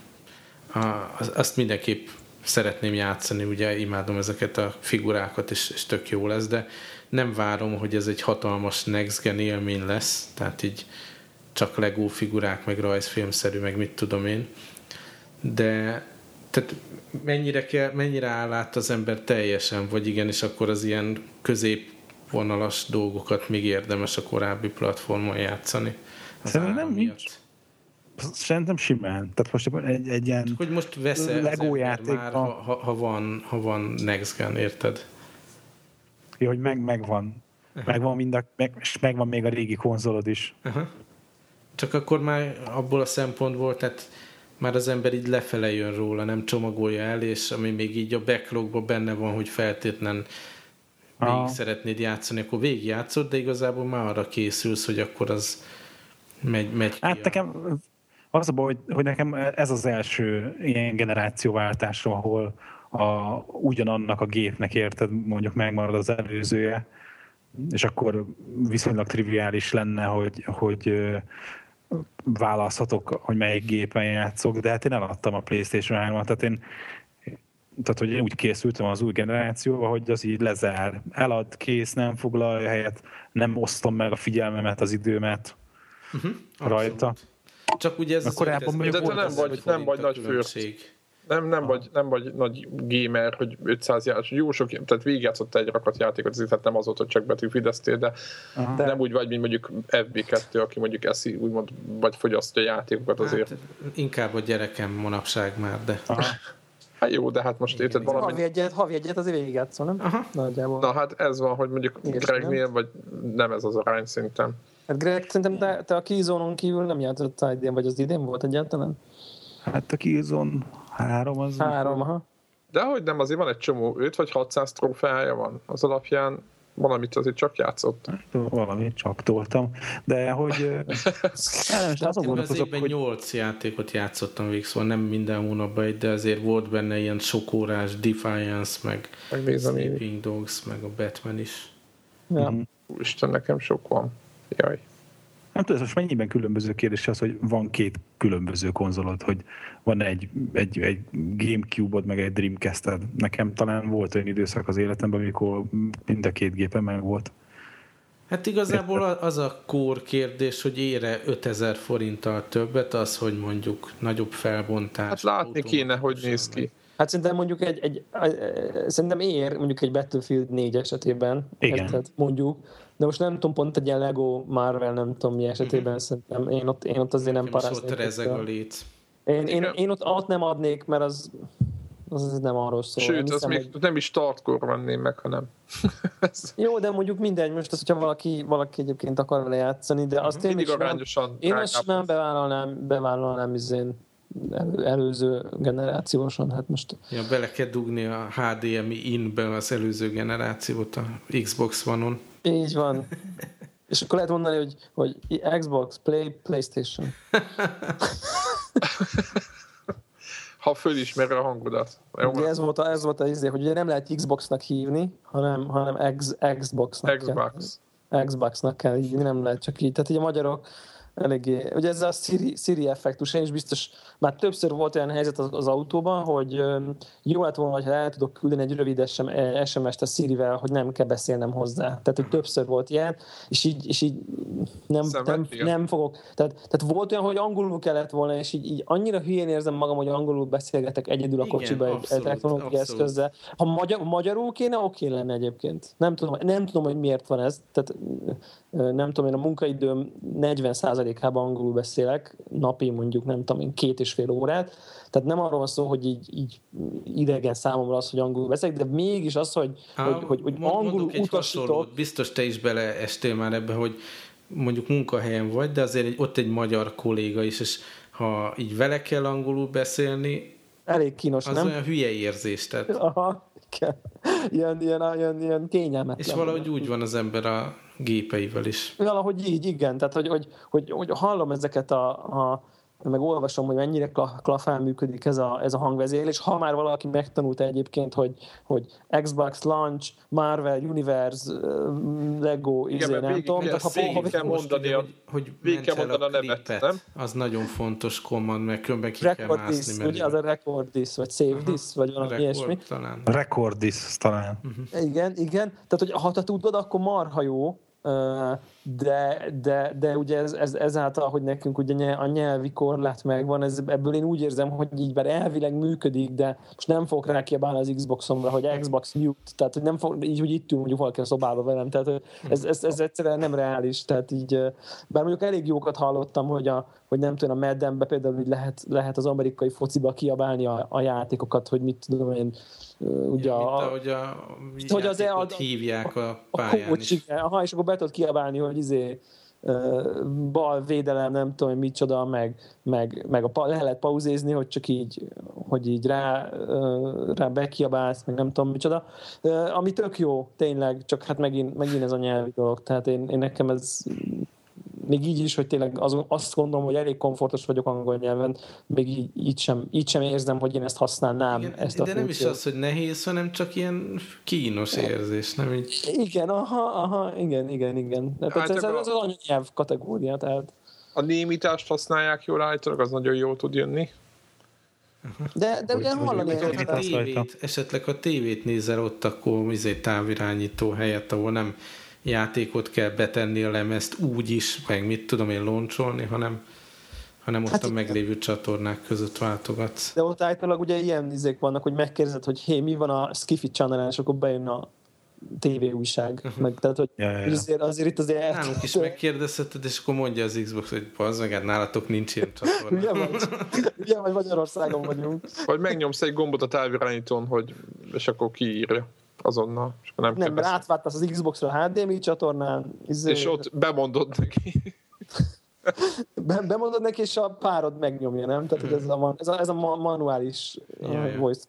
a, azt mindenképp szeretném játszani, ugye imádom ezeket a figurákat, és, és tök jó lesz, de nem várom, hogy ez egy hatalmas next-gen élmény lesz, tehát így csak Lego figurák, meg rajzfilmszerű, meg mit tudom én. De tehát mennyire, kell, mennyire áll át az ember teljesen, vagy igenis akkor az ilyen középvonalas dolgokat még érdemes a korábbi platformon játszani? Szerintem nem nincs. Szerintem simán. Tehát most egy, egy ilyen hogy most vesz-e Lego játékban, már, ha, ha, van, ha van Next Gen, érted? Ja, hogy meg, megvan. Megvan mind a, meg, és megvan még a régi konzolod is. Aha. Csak akkor már abból a szempontból, tehát már az ember így lefele jön róla, nem csomagolja el, és ami még így a backlogban benne van, hogy feltétlen ah. végig szeretnéd játszani, akkor végig játszod, de igazából már arra készülsz, hogy akkor az megy, megy ki. Hát a... nekem az a baj, hogy nekem ez az első ilyen generációváltás, ahol, a, ugyanannak a gépnek, érted, mondjuk megmarad az előzője, és akkor viszonylag triviális lenne, hogy, hogy választhatok, hogy melyik gépen játszok, de hát én eladtam a PlayStation hármat, tehát én Tehát, hogy én úgy készültem az új generációval, hogy az így lezár. Elad, kész, nem foglalja helyet, nem osztom meg a figyelmemet, az időmet uh-huh, rajta. Abszolút. Csak ugye ez... Korábban mondjuk volt nem az, vagy, az, nem vagy nagy főrcég. Nem, nem, ah. vagy, nem vagy nagy gamer, hogy ötszáz játék, jó sok, tehát végigjátszott egy rakat játékot, tehát nem az volt, hogy csak betűfideztél, de ah. nem úgy vagy, mint mondjuk ef bé kettő, aki mondjuk eszi, úgymond, vagy fogyasztja játékokat azért. Hát, inkább a gyerekem manapság már, de... Ah. Hát jó, de hát most érted valami... Havi egyet, havi egyet azért végigjátszol, nem? Aha. Nagyjából. Na hát ez van, hogy mondjuk Gregnél, vagy nem ez az arány szinten. Hát Greg, szerintem te, te a Killzone-on kívül nem játszottál idén, vagy az idén volt egyáltalán? Hát a Killzone három az... Három, aha. Dehogy nem, azért van egy csomó, öt vagy hatszáz trófeája van az alapján. Valamit azért csak játszott. Valamit csak toltam, de hogy... Az évben hogy... nyolc játékot játszottam végig, szóval nem minden hónapban egy, de azért volt benne ilyen sok órás Defiance, meg Sleeping Dogs, meg a Batman is. Ja. Mm. Isten, nekem sok van. Jaj. Nem tudom, ez most mennyiben különböző kérdés az, hogy van két különböző konzolod, hogy van egy, egy, egy Gamecube-od, meg egy Dreamcast-ed. Nekem talán volt olyan időszak az életemben, amikor mind a két gépen meg volt. Hát igazából az a kor kérdés, hogy ére ötezer forinttal többet, az, hogy mondjuk nagyobb felbontás. Hát látni kéne, hogy néz ki. Hát szerintem mondjuk egy, egy, szerintem ér mondjuk egy Battlefield négy esetében. Igen. Hát mondjuk. De most nem tudom, pont egy ilyen Lego, Marvel, nem tudom mi esetében, szerintem én ott, én ott azért nem paráznék. Most ott rezeg a lét. Én, én, én ott, ott nem adnék, mert az, az nem arról szól. Sőt, hiszem, az még hogy... nem is startkor venném meg, hanem... Jó, de mondjuk mindegy, most az, hogyha valaki, valaki egyébként akar vele játszani, de azt mindig én is nem, én most nem bevállalnám, bevállalnám izén elő, előző generációsan. Hát most... Ja, bele kell dugni a há dé em i-inben az előző generációt a Xbox One-on. Így van. És akkor lehet mondani, hogy, hogy Xbox, Play, PlayStation. Ha fölismerre a hangodat. Ugye ez volt a, ez volt a izé, hogy ugye nem lehet Xboxnak hívni, hanem, hanem ex, Xboxnak Xbox. kell. Xboxnak kell hívni, nem lehet csak így. Tehát így a magyarok eléggé... Ugye ez a Siri, Siri effektus, én is biztos... Már többször volt olyan helyzet az, az autóban, hogy jó lett volna, hogyha el tudok küldeni egy rövid es em es-t a Sirivel, hogy nem kell beszélnem hozzá. Tehát, hogy többször volt ilyen, és így, és így nem, nem, nem fogok... Tehát, tehát volt olyan, hogy angolul kellett volna, és így, így annyira hülyén érzem magam, hogy angolul beszélgetek egyedül a kocsiba egy elektronikai eszközzel. Ha magyar, magyarul kéne, oké lenne egyébként. Nem tudom, nem tudom, hogy miért van ez. Tehát nem tudom, én a munkaidőm negyven százalékában angolul beszélek, napi mondjuk, nem tudom én, két és fél órát. Tehát nem arról van szó, hogy így, így idegen számomra az, hogy angolul beszélek, de mégis az, hogy, Á, hogy, hogy, hogy angolul utasítok. Biztos te is beleestél már ebbe, hogy mondjuk munkahelyen vagy, de azért ott egy magyar kolléga is, és ha így vele kell angolul beszélni, elég kínos, az nem? Olyan hülye érzés. Tehát... Aha, igen. Ilyen, ilyen, ilyen, ilyen kényelmetlen. És valahogy úgy van az ember a gépeivel is. Valahogy így, igen. Tehát, hogy, hogy, hogy, hogy hallom ezeket a, a meg olvasom, hogy mennyire klafán működik ez a, ez a hangvezérlés. Ha már valaki megtanulta egyébként, hogy, hogy Xbox Launch, Marvel, Universe, Lego, igen, izé, nem tudom. Végig kell mondani a, hogy a nevet, nem? Az nagyon fontos command, mert különben ki record kell mászni. Ugye az a record this, vagy save uh-huh. this, vagy valami record, ilyesmi. Talán. Record this talán. Uh-huh. Igen, igen. Tehát, hogy ha te tudod, akkor marha jó. De, de, de ugye ez, ez, ezáltal, hogy nekünk ugye a nyelvi korlát megvan, ez, ebből én úgy érzem, hogy így bár elvileg működik, de most nem fogok rá kiabálni az Xboxomra, hogy Xbox Mute, tehát hogy nem fog, így, hogy itt ül mondjuk valaki a szobába velem, tehát ez, ez, ez egyszerűen nem reális, tehát így, bár mondjuk elég jókat hallottam, hogy, a, hogy nem tudom, a Maddenbe például így lehet, lehet az amerikai fociba kiabálni a, a játékokat, hogy mit tudom én, ugye ja, a, mint ahogy a hogy az el, hívják a pályán a, a, is. Aha, és akkor be tudod kiabálni, hogy izé, bal védelem, nem tudom, micsoda, meg, meg, meg a, le lehet pauzézni, hogy csak így, hogy így rá, rá bekiabálsz, meg nem tudom, micsoda. Ami tök jó, tényleg, csak hát megint, megint ez a nyelvi dolog. Tehát én, én nekem ez... még így is, hogy tényleg az, azt gondolom, hogy elég komfortos vagyok angol nyelven, még így, így, sem, így sem érzem, hogy én ezt használnám. Igen, ezt a de funkciót. Nem is az, hogy nehéz, hanem csak ilyen kínos érzés, nem így? Igen, aha, aha, igen, igen, igen. Hát hát ez, ez az anyanyelv kategória, tehát... A némítást használják jól állítólag, az nagyon jól tud jönni. De, de ugye hallani... A tévét, esetleg ha tévét nézel ott, akkor távirányító helyett, ahol nem játékot kell betenni a lemezt úgy is, meg mit tudom én launcholni, hanem, hanem ott hát a meglévő csatornák között váltogatsz. De ott általában ugye ilyen izék vannak, hogy megkérdezed, hogy hé, mi van a Skiffy channel, és akkor bejön a tévéújság. Uh-huh. Meg, tehát, hogy ja, ja, ja. Azért, azért itt azért... Nálunk is megkérdezheted, és akkor mondja az Xbox, hogy bazd meg, hát nálatok nincs ilyen csatorna. Ugye vagy? Ugye vagy Magyarországon vagyunk. Vagy megnyomsz egy gombot a távirányítón, hogy és akkor kiírja azonnal. És akkor nem, nem átváltasz az Xboxra a há dé em i csatornán. Izé... És ott bemondod neki. Be, bemondod neki, és a párod megnyomja, nem? Tehát hmm. ez, a, ez, a, ez a manuális ja, ja. voice.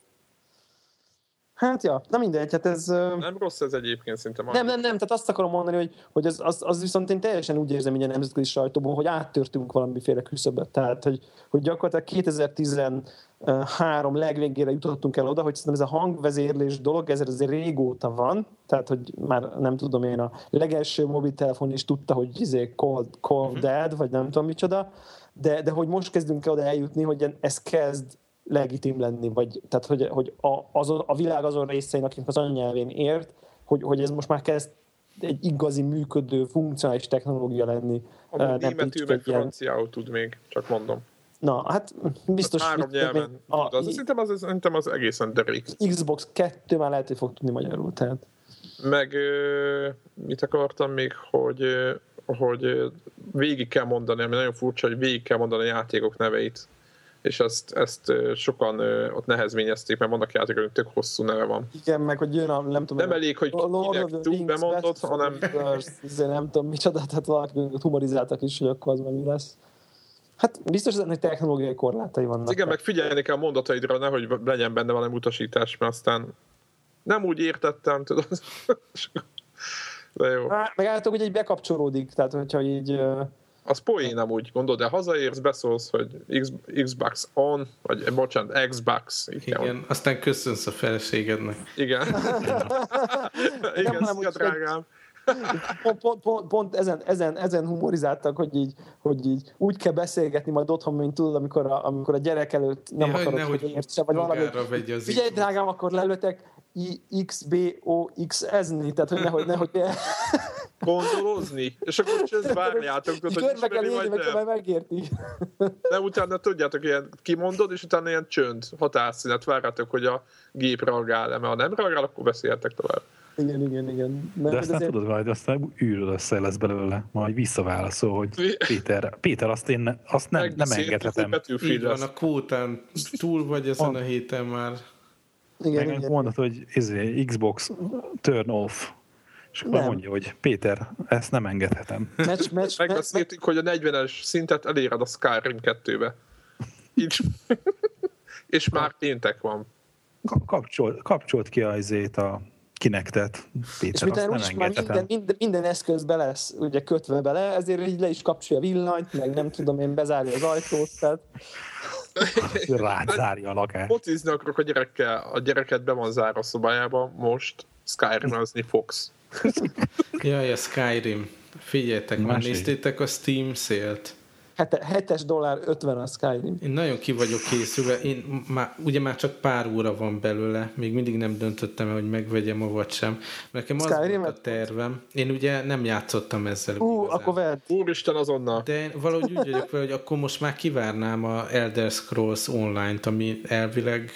Hát ja, na mindegy, hát ez... Nem rossz ez egyébként szinte. Nem, nem, nem, tehát azt akarom mondani, hogy, hogy az, az, az viszont én teljesen úgy érzem ilyen nemzetközi sajtóban, hogy áttörtünk valamiféle küszöböt. Tehát, hogy, hogy gyakorlatilag kétezer-tizenhárom legvégére jutottunk el oda, hogy szerintem ez a hangvezérlés dolog, ez azért régóta van, tehát, hogy már nem tudom én, a legelső mobiltelefon is tudta, hogy izé call, call uh-huh. dad, vagy nem tudom micsoda, de, de hogy most kezdünk el oda eljutni, hogy ez kezd legitim lenni, vagy tehát, hogy, hogy a, azon, a világ azon részein, akik az anyanyelvén ért, hogy, hogy ez most már kezd egy igazi, működő, funkcionális technológia lenni. Amúgy németül meg franciául tud még, csak mondom. Na, hát biztos... Hát három nyelven tud. Szerintem az, az, az egészen derék. Xbox kettő már lehet, hogy fog tudni magyarul, tehát. Meg mit akartam még, hogy, hogy végig kell mondani, ami nagyon furcsa, hogy végig kell mondani a játékok neveit. És ezt, ezt sokan ott nehezményezték, mert vannak játékok, tök hosszú neve van. Igen, meg hogy jön a, nem tudom... Nem elég, hogy kinek túl bemondod, hanem... Nem tudom micsoda, tehát valaki humorizáltak is, hogy akkor az meg mi lesz. Hát biztos, hogy technológiai korlátai vannak. Igen, meg figyelni kell a mondataidra, nehogy legyen benne valami utasítás, mert aztán nem úgy értettem, tudod. De jó. Hát, meg álltok, hogy egy bekapcsolódik, tehát hogyha így... Az poén amúgy, gondolod, de hazaérsz, beszólsz, hogy Xbox on, vagy bocsánat, Xbox. Igen, igen, aztán köszönsz a feleségednek. Igen. Igen, szia drágám. Pont, pont, pont, pont ezen, ezen, ezen humorizáltak, hogy így, hogy így úgy kell beszélgetni majd otthon, mint tudod, amikor a, amikor a gyerek előtt nem ja, akarod, hogy értse, vagy valami. Figyelj, drágám, akkor lelőtek i x b o x ezni, tehát hogy nehogy, nehogy gondolozni, és akkor is ezt várjátok, hogy ismerni, vagy nem. Megérti. Nem, utána tudjátok, ilyen kimondod, és utána ilyen csönd, határszínet, várjátok, hogy a gép reagál-e, mert ha nem reagál, akkor beszéltek tovább. Igen, igen, igen. Nem, de aztán azért... tudod majd, aztán űröd össze lesz belőle, majd visszaválaszol, hogy Péter, Péter azt én azt nem, nem engedhetem. Így van, a kvótán túl vagy ezen on. A héten már. Igen, meg igen, mondod, igen. Hogy Xbox turn off. És akkor nem. Mondja, hogy Péter, ezt nem engedhetem. Match, match, megbeszéltük, match. Hogy a negyvenes szintet eléred a Skyrim kettőbe. Így. És már péntek van. Kapcsolt, kapcsolt ki a izét a Kinectet. Péter, és azt nem minden, minden, minden eszköz be lesz ugye kötve bele, ezért így le is kapcsolja a villanyt, meg nem tudom én, bezárja az ajtót, tehát... Rátszárja a lakást. Motizni akarok a gyerekkel, a gyereket be van zárva a szobájába, most Skyrim-ezni fogsz. Jaj, a Skyrim. Figyeljetek, már néztétek a Steam szélt? hetes dollár ötven a Skyrim. Én nagyon ki vagyok készülve. Én már, ugye már csak pár óra van belőle, még mindig nem döntöttem el, hogy megvegyem, vagy sem. Nekem az Skyrim volt a tervem. Én ugye nem játszottam ezzel. Ú, akkor vedd. Úristen azonnal. De valahogy úgy vagyok vele, hogy akkor most már kivárnám a Elder Scrolls Online-t, ami elvileg...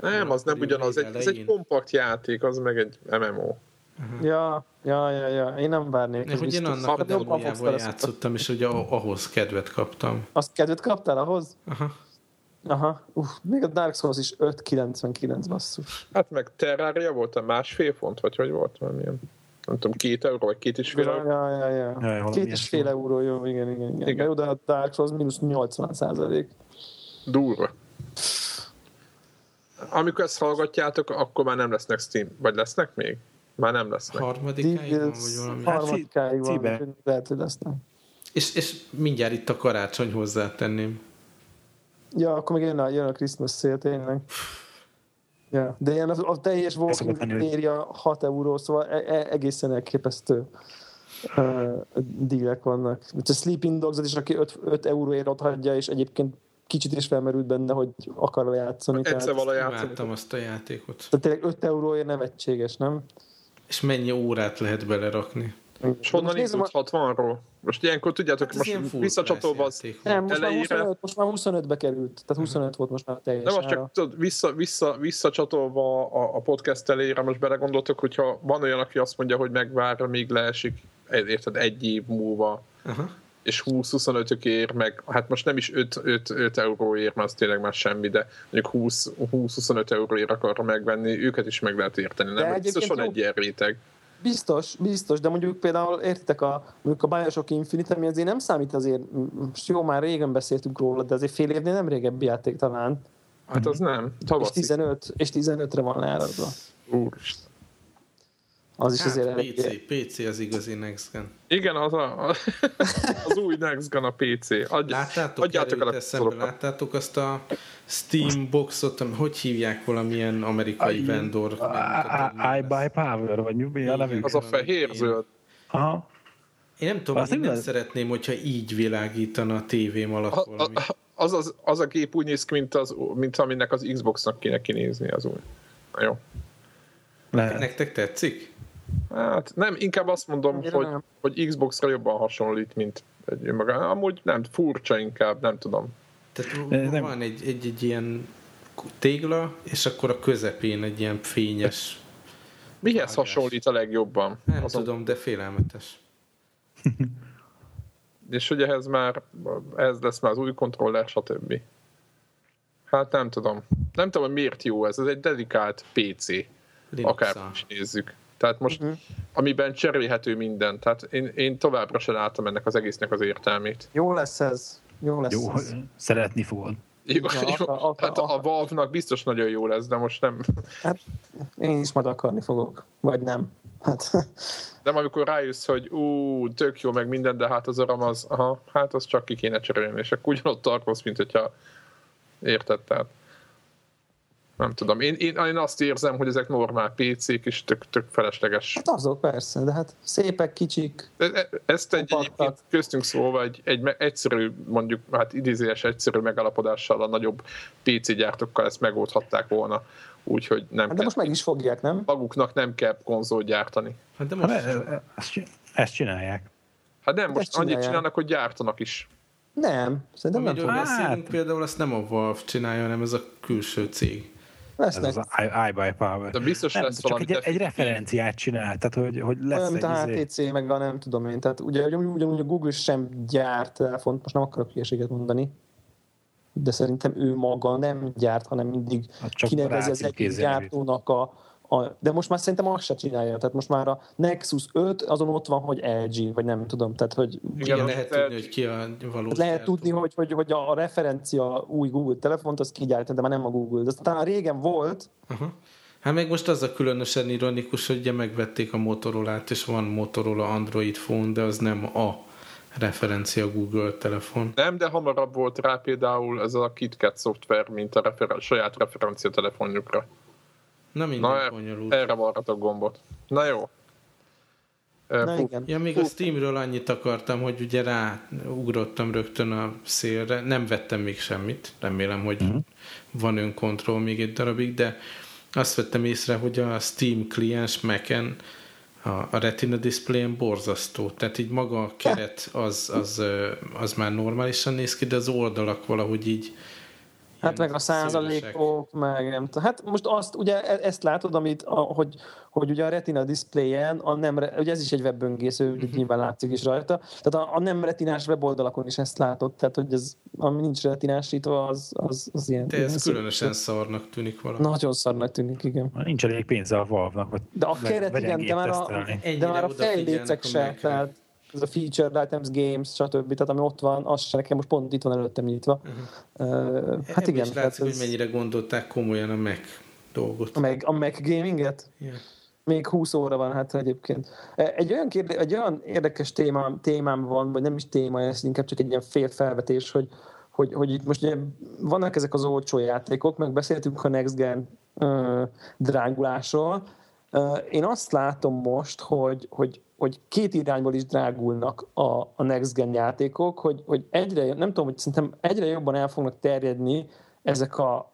Nem, az nem ugyanaz. Egy, ez egy kompakt játék, az meg egy em em o. Uh-huh. Ja, ja, ja, ja, én nem várnék. Én, hogy én annak a demójával játszottam, és ugye ahhoz kedvet kaptam. Azt kedvet kaptál ahhoz? Aha. Aha, uff, még a Dark Souls is öt kilencvenkilenc basszus. Hát meg Terraria volt a másfél font, vagy hogy volt valamilyen? Nem tudom, két euró, vagy két és fél euró? Ja, ja, ja, ja. ja két és fél euró, jó, igen, igen, igen. igen. Jó, de a Dark Souls mínusz nyolcvan százalék. Durva. Amikor ezt hallgatjátok, akkor már nem lesznek Steam, vagy lesznek még? Már nem lesznek. Harmadikáig van, vagy valami? Harmadikáig van, lehet, hogy lesznek. És, és mindjárt itt a karácsony hozzátenném. Ja, akkor még jön a, jön a Christmas sale, tényleg. Ja, de ilyen a, a teljes Walking érja hat euró, szóval egészen elképesztő uh, dílek vannak. A Sleeping Dogs-ot is, aki öt euróért adhatja, és egyébként kicsit is felmerült benne, hogy akar lejátszani. Egyszer vala játszottam azt a játékot. Tehát tényleg öt euróért nevetséges, nem? És mennyi órát lehet belerakni? És honnan indult hatvanról? Most ilyenkor tudjátok, hát most visszacsatolva az nem, most elejére... Már huszonöt, most már huszonötbe került, tehát huszonöt volt most már teljesen. De most csak tudod, vissza, vissza, visszacsatolva a, a podcast elejére, most belegondoltok, hogyha van olyan, aki azt mondja, hogy megvár, míg leesik, érted, egy év múlva, uh-huh. és húsz-huszonöt ér meg, hát most nem is öt euró ér, mert az tényleg már semmi, de mondjuk húsz-huszonöt euróért akarra megvenni, őket is meg lehet érteni, nem? Biztos van egy ilyen réteg. Biztos, biztos, de mondjuk például értitek a, mondjuk a Bioshock Infinite, ami azért nem számít azért, jó, már régen beszéltünk róla, de azért fél évnél nem régebbi játék talán. Hát az nem, tavaszi. És, tizenöt, és tizenötre van leárazva. Úristen. Az is hát azért elég. pé cé, pé cé az igazi Next-gen. Igen, az, a, az új Next-gen a pé cé. Adj, láttátok, adjátok eszembe, láttátok azt a Steam boxot, hogy hívják valamilyen amerikai I, vendor? I, I buy power, vagy mi a nevük? Az a fehér zöld. Aha. Én nem tudom, én nem szeretném, hogyha így világítana a tévém alatt a, valami. A, az, az, az a gép úgy néz ki, mint, az, mint aminek az Xboxnak kéne kinézni az új. Na jó. Lehet. Nektek tetszik? Hát nem, inkább azt mondom, hogy, hogy Xboxra jobban hasonlít, mint egy maga. Amúgy nem, furcsa inkább, nem tudom. Tehát nem. Van egy, egy, egy ilyen tégla, és akkor a közepén egy ilyen fényes... Mihez vágás. Hasonlít a legjobban? Nem azon... tudom, de félelmetes. És ugye ez már, ez lesz már az új kontroller, stb. Hát nem tudom. Nem tudom, hogy miért jó ez. Ez egy dedikált pé cé. Linux-a. Akár is nézzük. Tehát most, uh-huh. amiben cserélhető minden. Tehát én, én továbbra sem látom ennek az egésznek az értelmét. Jó lesz ez. Jó lesz jó, ez. Szeretni fogod. Jó, ja, jó. A, a, hát a, a Valve-nak biztos nagyon jó lesz, de most nem. Hát, én is majd akarni fogok. Vagy nem. Hát. De amikor rájössz, hogy ú, tök jó meg minden, de hát az aram az, aha, hát az csak ki kéne cserélni. És akkor ugyanott tartasz, mint hogyha érted, tehát. Nem tudom. Én, én, én azt érzem, hogy ezek normál pé cék is tök, tök felesleges. Hát azok persze, de hát szépek, kicsik. E, ezt egy, egyébként köztünk szóval egy, egy egyszerű, mondjuk, hát idézés egyszerű megállapodással a nagyobb pé cé gyártókkal ezt megoldhatták volna. Úgyhogy nem hát kell. De most meg is fogják, nem? Maguknak nem kell konzolt gyártani. Hát de most... Hát, ezt csinálják. Hát nem, hát most annyit csinálják. Csinálnak, hogy gyártanak is. Nem. Szerintem amiről nem tudom. Beszélünk például, azt nem a Valve csinálja, hanem ez a külső cég. Lesznek. Ez az I, I by power. De biztos nem, lesz csak valami. Egy, egy referenciát csinál, tehát hogy, hogy lesz olyan, egy olyan, mint a há té cé, izé... meg van, nem tudom én. Tehát ugye, ugyanúgy a Google sem gyárt telefont, most nem akarok hülyeséget mondani, de szerintem ő maga nem gyárt, hanem mindig hát kinevezi az egyik gyártónak a, a... De most már szerintem azt se csinálja, tehát most már a Nexus öt azon ott van, hogy el gé, vagy nem tudom, tehát hogy... Igen, igen lehet tudni, hogy ki a valós... Lehet tudni, hogy, hogy, hogy a referencia új Google telefont, az kigyártja, de már nem a Google. De talán régen volt. Uh-huh. Hát meg most az a különösen ironikus, hogy ugye megvették a Motorolát, és van Motorola Android phone, de az nem a referencia Google telefon. Nem, de hamarabb volt rá például ez a KitKat szoftver, mint a referen- saját referencia telefonjukra. Na minden Na, konyolult. Erre varratok gombot. Na jó. Na, Puh. Igen. Ja, még Puh. a Steamről annyit akartam, hogy ugye ráugrottam rögtön a szélre. Nem vettem még semmit. Remélem, hogy uh-huh. van önkontroll még egy darabig, de azt vettem észre, hogy a Steam kliens Mac-en a, a Retina displayen borzasztó. Tehát így maga a keret az, az, az már normálisan néz ki, de az oldalak valahogy így hát meg a százalékok, meg nem tudom. Hát most azt, ugye ezt látod, amit, a, hogy, hogy ugye a retina displayen, a nem, ugye ez is egy webböngésző, ugye nyilván látszik is rajta, tehát a, a nem retinás weboldalakon is ezt látod, tehát hogy ez, ami nincs retinásítva, az, az, az ilyen... De ez különösen szarnak tűnik valami. Nagyon szarnak tűnik, igen. Nincs elég pénze a Valve-nak. De a keret, igen, de már a, de már a fejlécek se, tehát ez a feature, items, games, stb. Tehát ami ott van, az se nekem most pont itt van előttem nyitva. Uh-huh. Uh, hát igen. És látszik, ez... hogy mennyire gondolták komolyan a Mac dolgot. A Mac, a Mac gaminget? Yeah. Még húsz óra van hát egyébként. Egy olyan, kérdé, egy olyan érdekes témám, témám van, vagy nem is téma, ez inkább csak egy ilyen fél felvetés, hogy, hogy, hogy itt most vannak ezek az olcsó játékok, meg beszéltünk a Next-gen uh, drágulásról. Uh, én azt látom most, hogy, hogy, hogy két irányból is drágulnak a, a Next-gen játékok, hogy, hogy egyre, nem tudom, hogy szerintem egyre jobban el fognak terjedni ezek a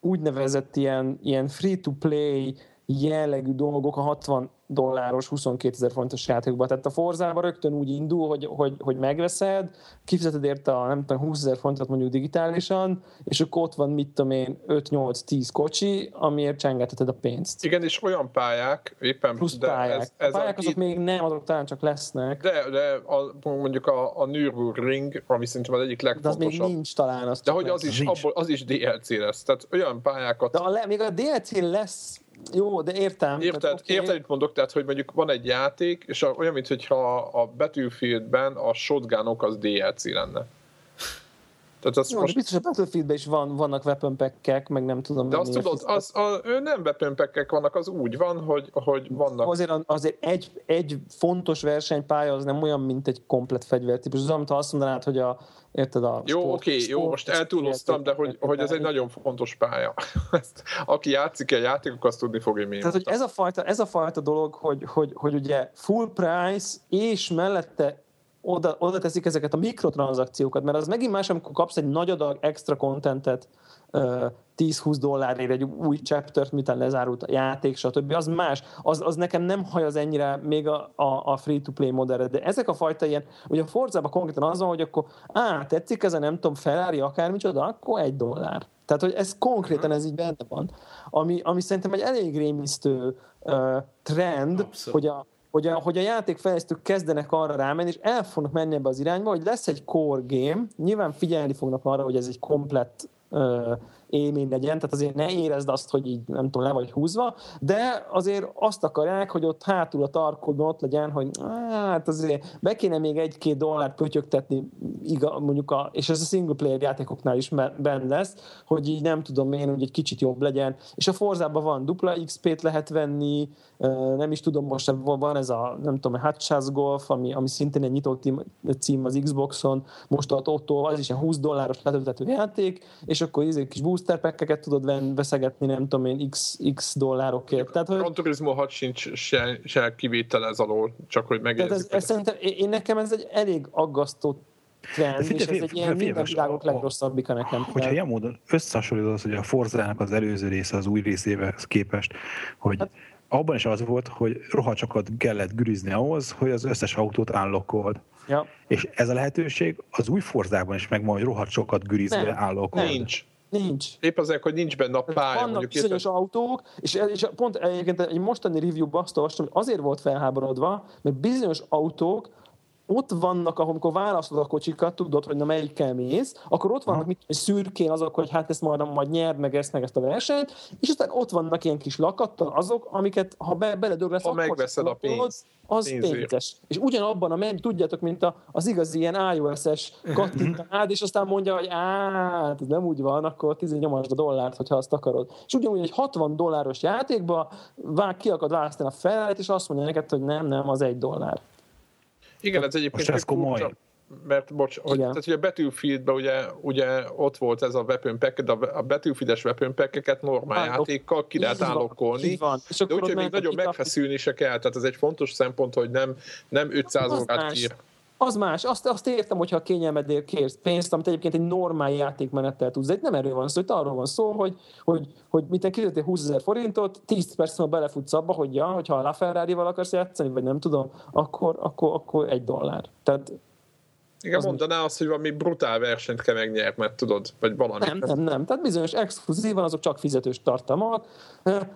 úgynevezett ilyen, ilyen free-to-play jellegű dolgok a hatvan dolláros huszonkétezer forintos játékokban. Tehát a Forzában rögtön úgy indul, hogy, hogy, hogy megveszed, kifizeted érte a nem tudom, húszezer forintot mondjuk digitálisan, és akkor ott van, mit tudom én, öt nyolc tíz kocsi, amiért csengeteted a pénzt. Igen, és olyan pályák, éppen... Plusz de pályák. Ez, ez a pályák azok a... még nem, azok talán csak lesznek. De, de a, mondjuk a, a Nürburgring, ami szerintem az egyik legfontosabb. De az még nincs talán. Az de hogy az is, abból, az is dé el cé lesz. Tehát olyan pályákat... De a le, még a dé el cé lesz. Jó, de értem. Érted, tehát, okay. Érted, mit mondok, tehát, hogy mondjuk van egy játék, és olyan, mintha a Battlefieldben a shotgunok az dé el cé lenne. Tehát az jó, most... de biztos a Battlefieldben is van, vannak weapon pack-ek, meg nem tudom. De azt tudod, az, az, az, nem weapon pack-ek vannak, az úgy van, hogy, hogy vannak. Azért, azért egy, egy fontos versenypálya az nem olyan, mint egy komplet fegyvertípus. Az, amit azt mondanád, hogy a érted a jó, sport, oké, sport, jó, most eltúloztam, de hogy, hogy ez egy nagyon fontos pálya. Ezt, aki játszik a játékok, azt tudni fog, hogy mi. Tehát, hogy ez a fajta, ez a fajta dolog, hogy, hogy, hogy ugye full price, és mellette Oda, oda teszik ezeket a mikrotranszakciókat, mert az megint más, amikor kapsz egy nagy adag extra contentet tíz-húsz dollárért, egy új chaptert, miután lezárult a játék, stb. Az más. Az, az nekem nem haj az ennyire még a, a, a free-to-play modellre, de ezek a fajta ilyen, ugye a Forzában konkrétan az van, hogy akkor á, tetszik ez a nem tudom, Ferrari akármicsoda, akkor egy dollár. Tehát, hogy ez konkrétan ez így benne van. Ami, ami szerintem egy elég rémisztő uh, trend, abszett. Hogy a Hogy a, hogy a játékfejlesztők kezdenek arra rámenni, és el fognak menni ebbe az irányba, hogy lesz egy core game, nyilván figyelni fognak arra, hogy ez egy komplett ö, élmény legyen, tehát azért ne érezd azt, hogy így nem tudom, le vagy húzva, de azért azt akarják, hogy ott hátul a tarkodon ott legyen, hogy hát azért be kéne még egy-két dollárt pötyögtetni, iga, mondjuk a, és ez a single player játékoknál is benn lesz, hogy így nem tudom én, hogy egy kicsit jobb legyen, és a Forzában van dupla iksz pét lehet venni, nem is tudom, most van ez a nem tudom, Hatchas Golf, ami, ami szintén egy nyitott cím az Xboxon, most ott az is egy húsz dolláros letölthető játék, és akkor egy kis booster pack-eket tudod veszegetni, nem tudom én, x, x dollárokért. Tehát, hogy... Grand Turismo hat sincs se, se kivétel ez alól, csak hogy megérzik. Ez, ez én nekem ez egy elég aggasztó trend, és ez egy ilyen minden világok legrosszabbika nekem. Hogyha ilyen módon összehasonlítod az, hogy a Forzának az előző része az új részéhez képest, hogy... Hát, abban is az volt, hogy rohadt sokat kellett gürizni ahhoz, hogy az összes autót unlockold. Ja. És ez a lehetőség az új Forzában is megvan, hogy rohadt sokat gürizve unlockold. Nincs. Nincs. Épp azért, hogy nincs benne a pálya. Vannak bizonyos éppen... autók, és, és pont egyébként egy mostani review-ban azt olvastam, hogy azért volt felháborodva, mert bizonyos autók ott vannak, amikor választod a kocsikat, tudod, hogy na melyikkel mész, akkor ott vannak mit, szürkén azok, hogy hát ezt majd, majd nyerd, meg ezt, meg ezt a versenyt, és aztán ott vannak ilyen kis lakattal azok, amiket ha be, beledöglesz, ha megveszed a pénzt, az pénzes. És ugyanabban a meg, tudjátok, mint a, az igazi ilyen iOS-es kattintád, és aztán mondja, hogy áh, ez nem úgy van, akkor tizennyolc dollárt, hogyha azt akarod. És ugyanúgy egy hatvan dolláros játékba ki akad választani a felállít, és azt mondja neked, hogy nem, nem, az egy dollár. Igen, ez egyébként ez komoly. Mert bocs, hogy, tehát, hogy a Battlefieldben ugye, ugye ott volt ez a weapon pack, de a Battlefield-es weapon pack-eket normál Állok. játékkal ki lehet állokkolni, de úgyhogy még nagyon megfeszülni se kell, tehát ez egy fontos szempont, hogy nem, nem ötszáz órát kír. Az más. Azt, azt értem, hogyha a kényelmedért kérsz pénzt, amit egyébként egy normál játékmenettel tudsz. De itt nem erről van szó, itt arról van szó, hogy, hogy, hogy miten kifizetél húszezer forintot, tíz perc múlva belefutsz abba, hogy ja, hogyha a LaFerrari-val akarsz játszani, vagy nem tudom, akkor, akkor, akkor egy dollár. Tehát igen, az mondaná azt, hogy valami brutál versenyt kell megnyert, mert tudod, vagy valami. Nem, nem, nem. Tehát bizonyos exkluzívan azok csak fizetős tartalmak.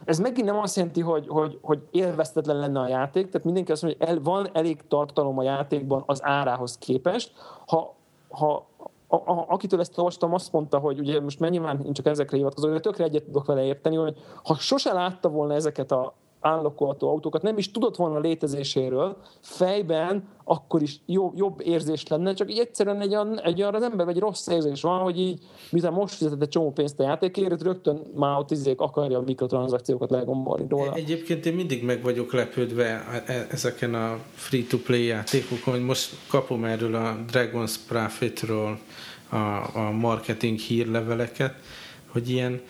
Ez megint nem azt jelenti, hogy, hogy, hogy élveztetlen lenne a játék, tehát mindenki azt mondja, hogy el, van elég tartalom a játékban az árához képest. Ha, ha a, a, akitől ezt olvastam, azt mondta, hogy ugye most mennyi van, én csak ezekre hivatkozom, de tökre egyet tudok vele érteni, hogy ha sose látta volna ezeket a unlockolható autókat nem is tudott volna létezéséről, fejben akkor is jobb, jobb érzés lenne, csak így egyszerűen egy olyan, egy olyan az emberben egy rossz érzés van, hogy így, mivel most fizetett egy csomó pénzt a játékért, rögtön már ott izék akarja a mikrotranszakciókat legombolni róla. Egyébként én mindig meg vagyok lepődve ezeken a free-to-play játékokon, hogy most kapom erről a Dragon's Prophetről a, a marketing hírleveleket, hogy ilyen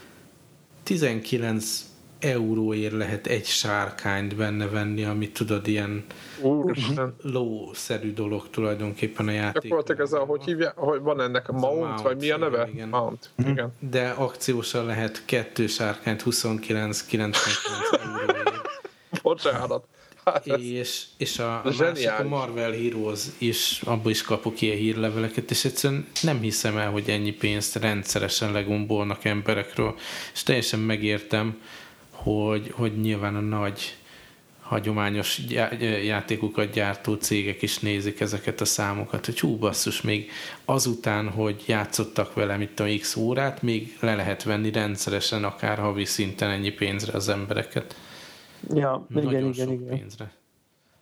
tizenkilenc euróért lehet egy sárkányt benne venni, amit tudod, ilyen Úristen. lószerű dolog tulajdonképpen a játék. Gyakorlatilag ez a, hogy hívják, hogy van ennek a mount, a mount, vagy mi a neve? Igen. Mount, igen. De akciósan lehet kettő sárkányt huszonkilenc kilencvenkilenc euróért. Bocsánat. Hát és, és a, a másik, a Marvel Heroes is, abból is kapok ilyen hírleveleket, és egyszerűen nem hiszem el, hogy ennyi pénzt rendszeresen legombolnak emberekről, és teljesen megértem, hogy, hogy nyilván a nagy hagyományos játékokat gyártó cégek is nézik ezeket a számokat, hogy hú basszus, még azután, hogy játszottak vele mit a x órát, még le lehet venni rendszeresen, akár havi szinten ennyi pénzre az embereket. Ja, nagyon igen, sok igen, pénzre.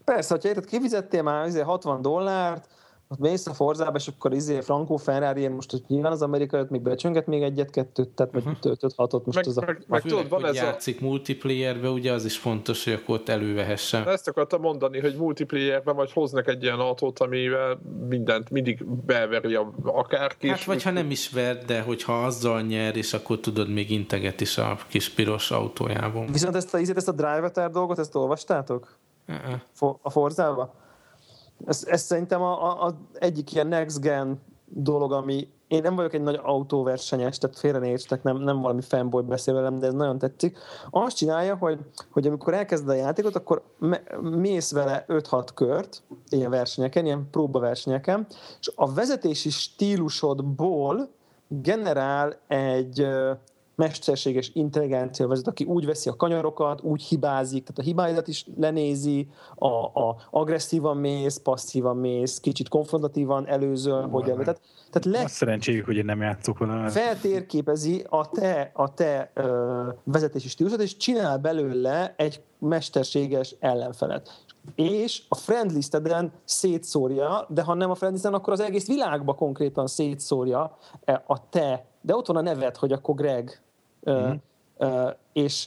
Persze, hogyha érted, kifizettél már hatvan dollárt, ott mész a Forzába, és akkor izé Franco Ferrari, most hogy nyilván az amerikai még becsönget még egyet-kettőt, tehát uh-huh. vagy öt-hatot most meg, az a... Meg, meg főleg, tudod, van ez játszik a... multiplayerbe, ugye az is fontos, hogy akkor ott elővehesse. Ezt akartam mondani, hogy multiplayerben vagy hoznak egy ilyen autót, amivel mindent mindig beveri a akárki. Hát vagy ha nem is ver, de hogyha azzal nyer, és akkor tudod még integet is a kis piros autójában. Viszont ezt a, ezt a driver dolgot, ezt olvastátok? Uh-uh. A Forzába? Ez, ez szerintem a, a egyik ilyen next-gen dolog, ami én nem vagyok egy nagy autóversenyes, tehát félre ne értsetek, nem, nem valami fanboy beszél velem, de ez nagyon tetszik. Azt csinálja, hogy, hogy amikor elkezded a játékot, akkor mész vele öt-hat kört, ilyen versenyeken, ilyen próbaversenyeken, és a vezetési stílusodból generál egy mesterséges intelligencia vezet, aki úgy veszi a kanyarokat, úgy hibázik, tehát a hibáidat is lenézi, a, a agresszívan mész, passzívan mész, kicsit konfrontatívan előzöl, oh, hogy elő. Tehát, tehát le... Szerencséjük, hogy én nem játszok vele. Feltérképezi a te, a te ö, vezetési stílusod, és csinál belőle egy mesterséges ellenfelet. És a friendlisteden szétszórja, de ha nem a friendlisten, akkor az egész világba konkrétan szétszórja a te, de ott van a neved, hogy akkor Greg. Mm-hmm. Uh, és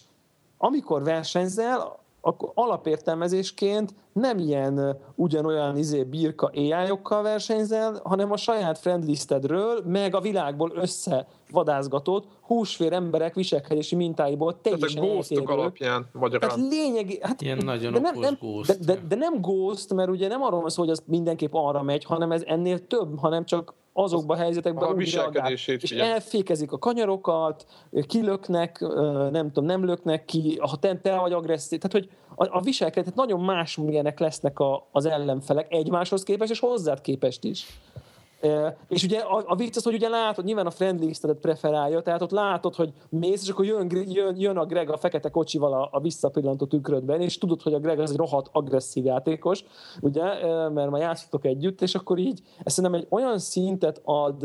amikor versenyzel, akkor alapértelmezésként nem ilyen uh, ugyanolyan izé, birka á í-okkal versenyzel, hanem a saját friendlistedről, meg a világból összevadázgatott húsvér emberek viselkedési mintáiból teljesen eltérő. Tehát a ghostok alapján magyarán. Hát lényeg, hát, ilyen nagyon de nem, okos nem, ghost. De, de, de nem ghost, mert ugye nem arról van szó, hogy az mindenképp arra megy, hanem ez ennél több, hanem csak azokban a helyzetekben a úgy reagál, és elfékezik a kanyarokat, kilöknek, nem tudom, nem löknek ki, ha te vagy agresszív, tehát hogy a, a viselkedés, tehát nagyon más milyenek lesznek a, az ellenfelek egymáshoz képest, és hozzád képest is. E, és ugye a, a vicc az, hogy ugye látod, nyilván a friendlistedet preferálja, tehát ott látod, hogy mész, és akkor jön, jön, jön a Greg a fekete kocsival a, a visszapillantó tükrödben, és tudod, hogy a Greg az egy rohadt agresszív játékos, ugye, mert már játszotok együtt, és akkor így, ez szerintem egy olyan szintet ad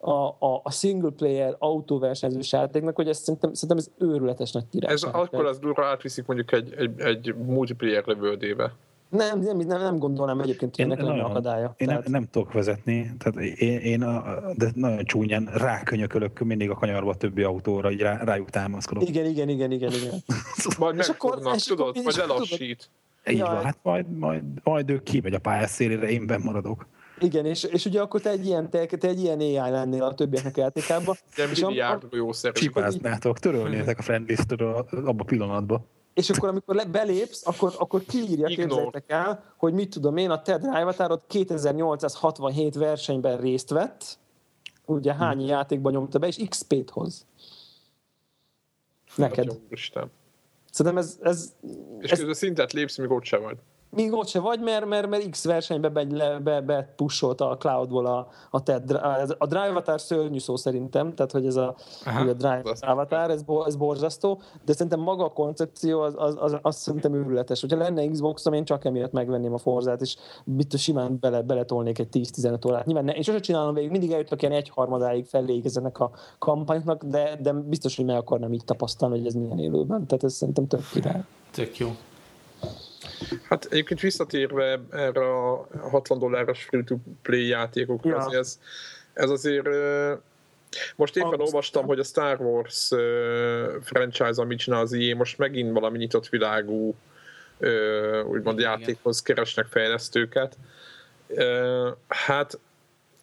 a, a, a single player autóversenyzős játéknak, hogy ezt szerintem, szerintem ez őrületes nagy király. Ez akkor az durva átviszik mondjuk egy, egy, egy multiplayer levődébe. Nem, nem, nem, nem gondolnám egyébként, hogy ennek lenne akadálya. Én tehát... nem, nem tudok vezetni, tehát én, én a, de nagyon csúnyán rákönyökölök mindig a kanyarba a többi autóra, így rá, rájuk támaszkodok. Igen, igen, igen, igen. igen. Majd megfognak, tudod, vagy elassít. Így van, hát majd, majd, majd ő kimegy a pályás szélére, én benn maradok. Igen, és, és ugye akkor te egy ilyen, te, te egy ilyen á í lennél a többieknek játékában. De mindig járnak jó szerint. Csipáznátok, törölnétek a friendlist-től abban a pillanatban. És akkor, amikor belépsz, akkor, akkor kiírja, képzeljétek el, hogy mit tudom én, a te drive-atárod kétezer-nyolcszázhatvanhét versenyben részt vett, ugye hány hmm. játékban nyomta be, és iksz pét hoz. Neked. Hát, Isten. Szerintem ez... ez és ez, közben szintet lépsz, míg ott se vagy. Míg ott se vagy, mert, mert, mert X versenybe bepussolta be, be a cloudból a, a te... A drive-atár szörnyű szó szerintem, tehát hogy ez a, hogy a drive-atár, ez, bo, ez borzasztó, de szerintem maga a koncepció az, az, az, az szerintem őrületes. Hogyha lenne Xboxom, én csak emiatt megvenném a Forzát, és biztos simán bele, beletolnék egy tíz-tizenöt órát. Nyilván ne, én sosem csinálom végig, mindig eljutok ilyen egyharmadáig feléig ezenek a kampányoknak, de, de biztos, hogy meg akarnám így tapasztalni, hogy ez milyen élőben. Tehát ez szerintem tök király. Tök jó. Hát egyébként visszatérve erre a hatvan dolláros free-to-play játékokra, ja. ez, ez azért... Most éppen Augusztán. olvastam, hogy a Star Wars franchise, amit csinál az i á, most megint valami nyitott világú úgymond igen, játékhoz igen. keresnek fejlesztőket. Hát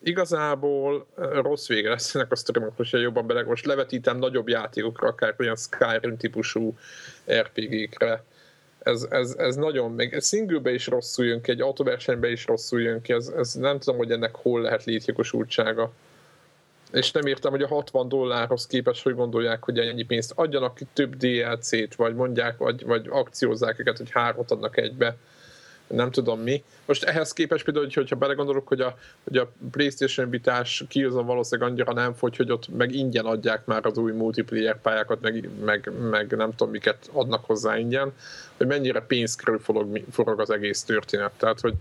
igazából rossz vége lesz ennek a sztorinak, most jobban beleg. Most levetítem nagyobb játékokra, akár olyan Skyrim típusú er pé gékre. Ez, ez, ez nagyon még, egy singlebe is rosszul jön ki, egy autóversenybe is rosszul jön ki, ez, ez nem tudom, hogy ennek hol lehet létjogosultsága. És nem értem, hogy a hatvan dollárhoz képest hogy gondolják, hogy ennyi pénzt adjanak ki több dé el cét, vagy mondják, vagy, vagy akciózzák őket, hogy hármat adnak egybe. Nem tudom mi. Most ehhez képest például, hogyha belegondolok, hogy a, hogy a PlayStation vitás Killzone valószínűleg annyira nem fogy, hogy ott meg ingyen adják már az új multiplayer pályákat, meg, meg, meg nem tudom miket adnak hozzá ingyen, hogy mennyire pénz körül forog, forog az egész történet. Tehát, hogy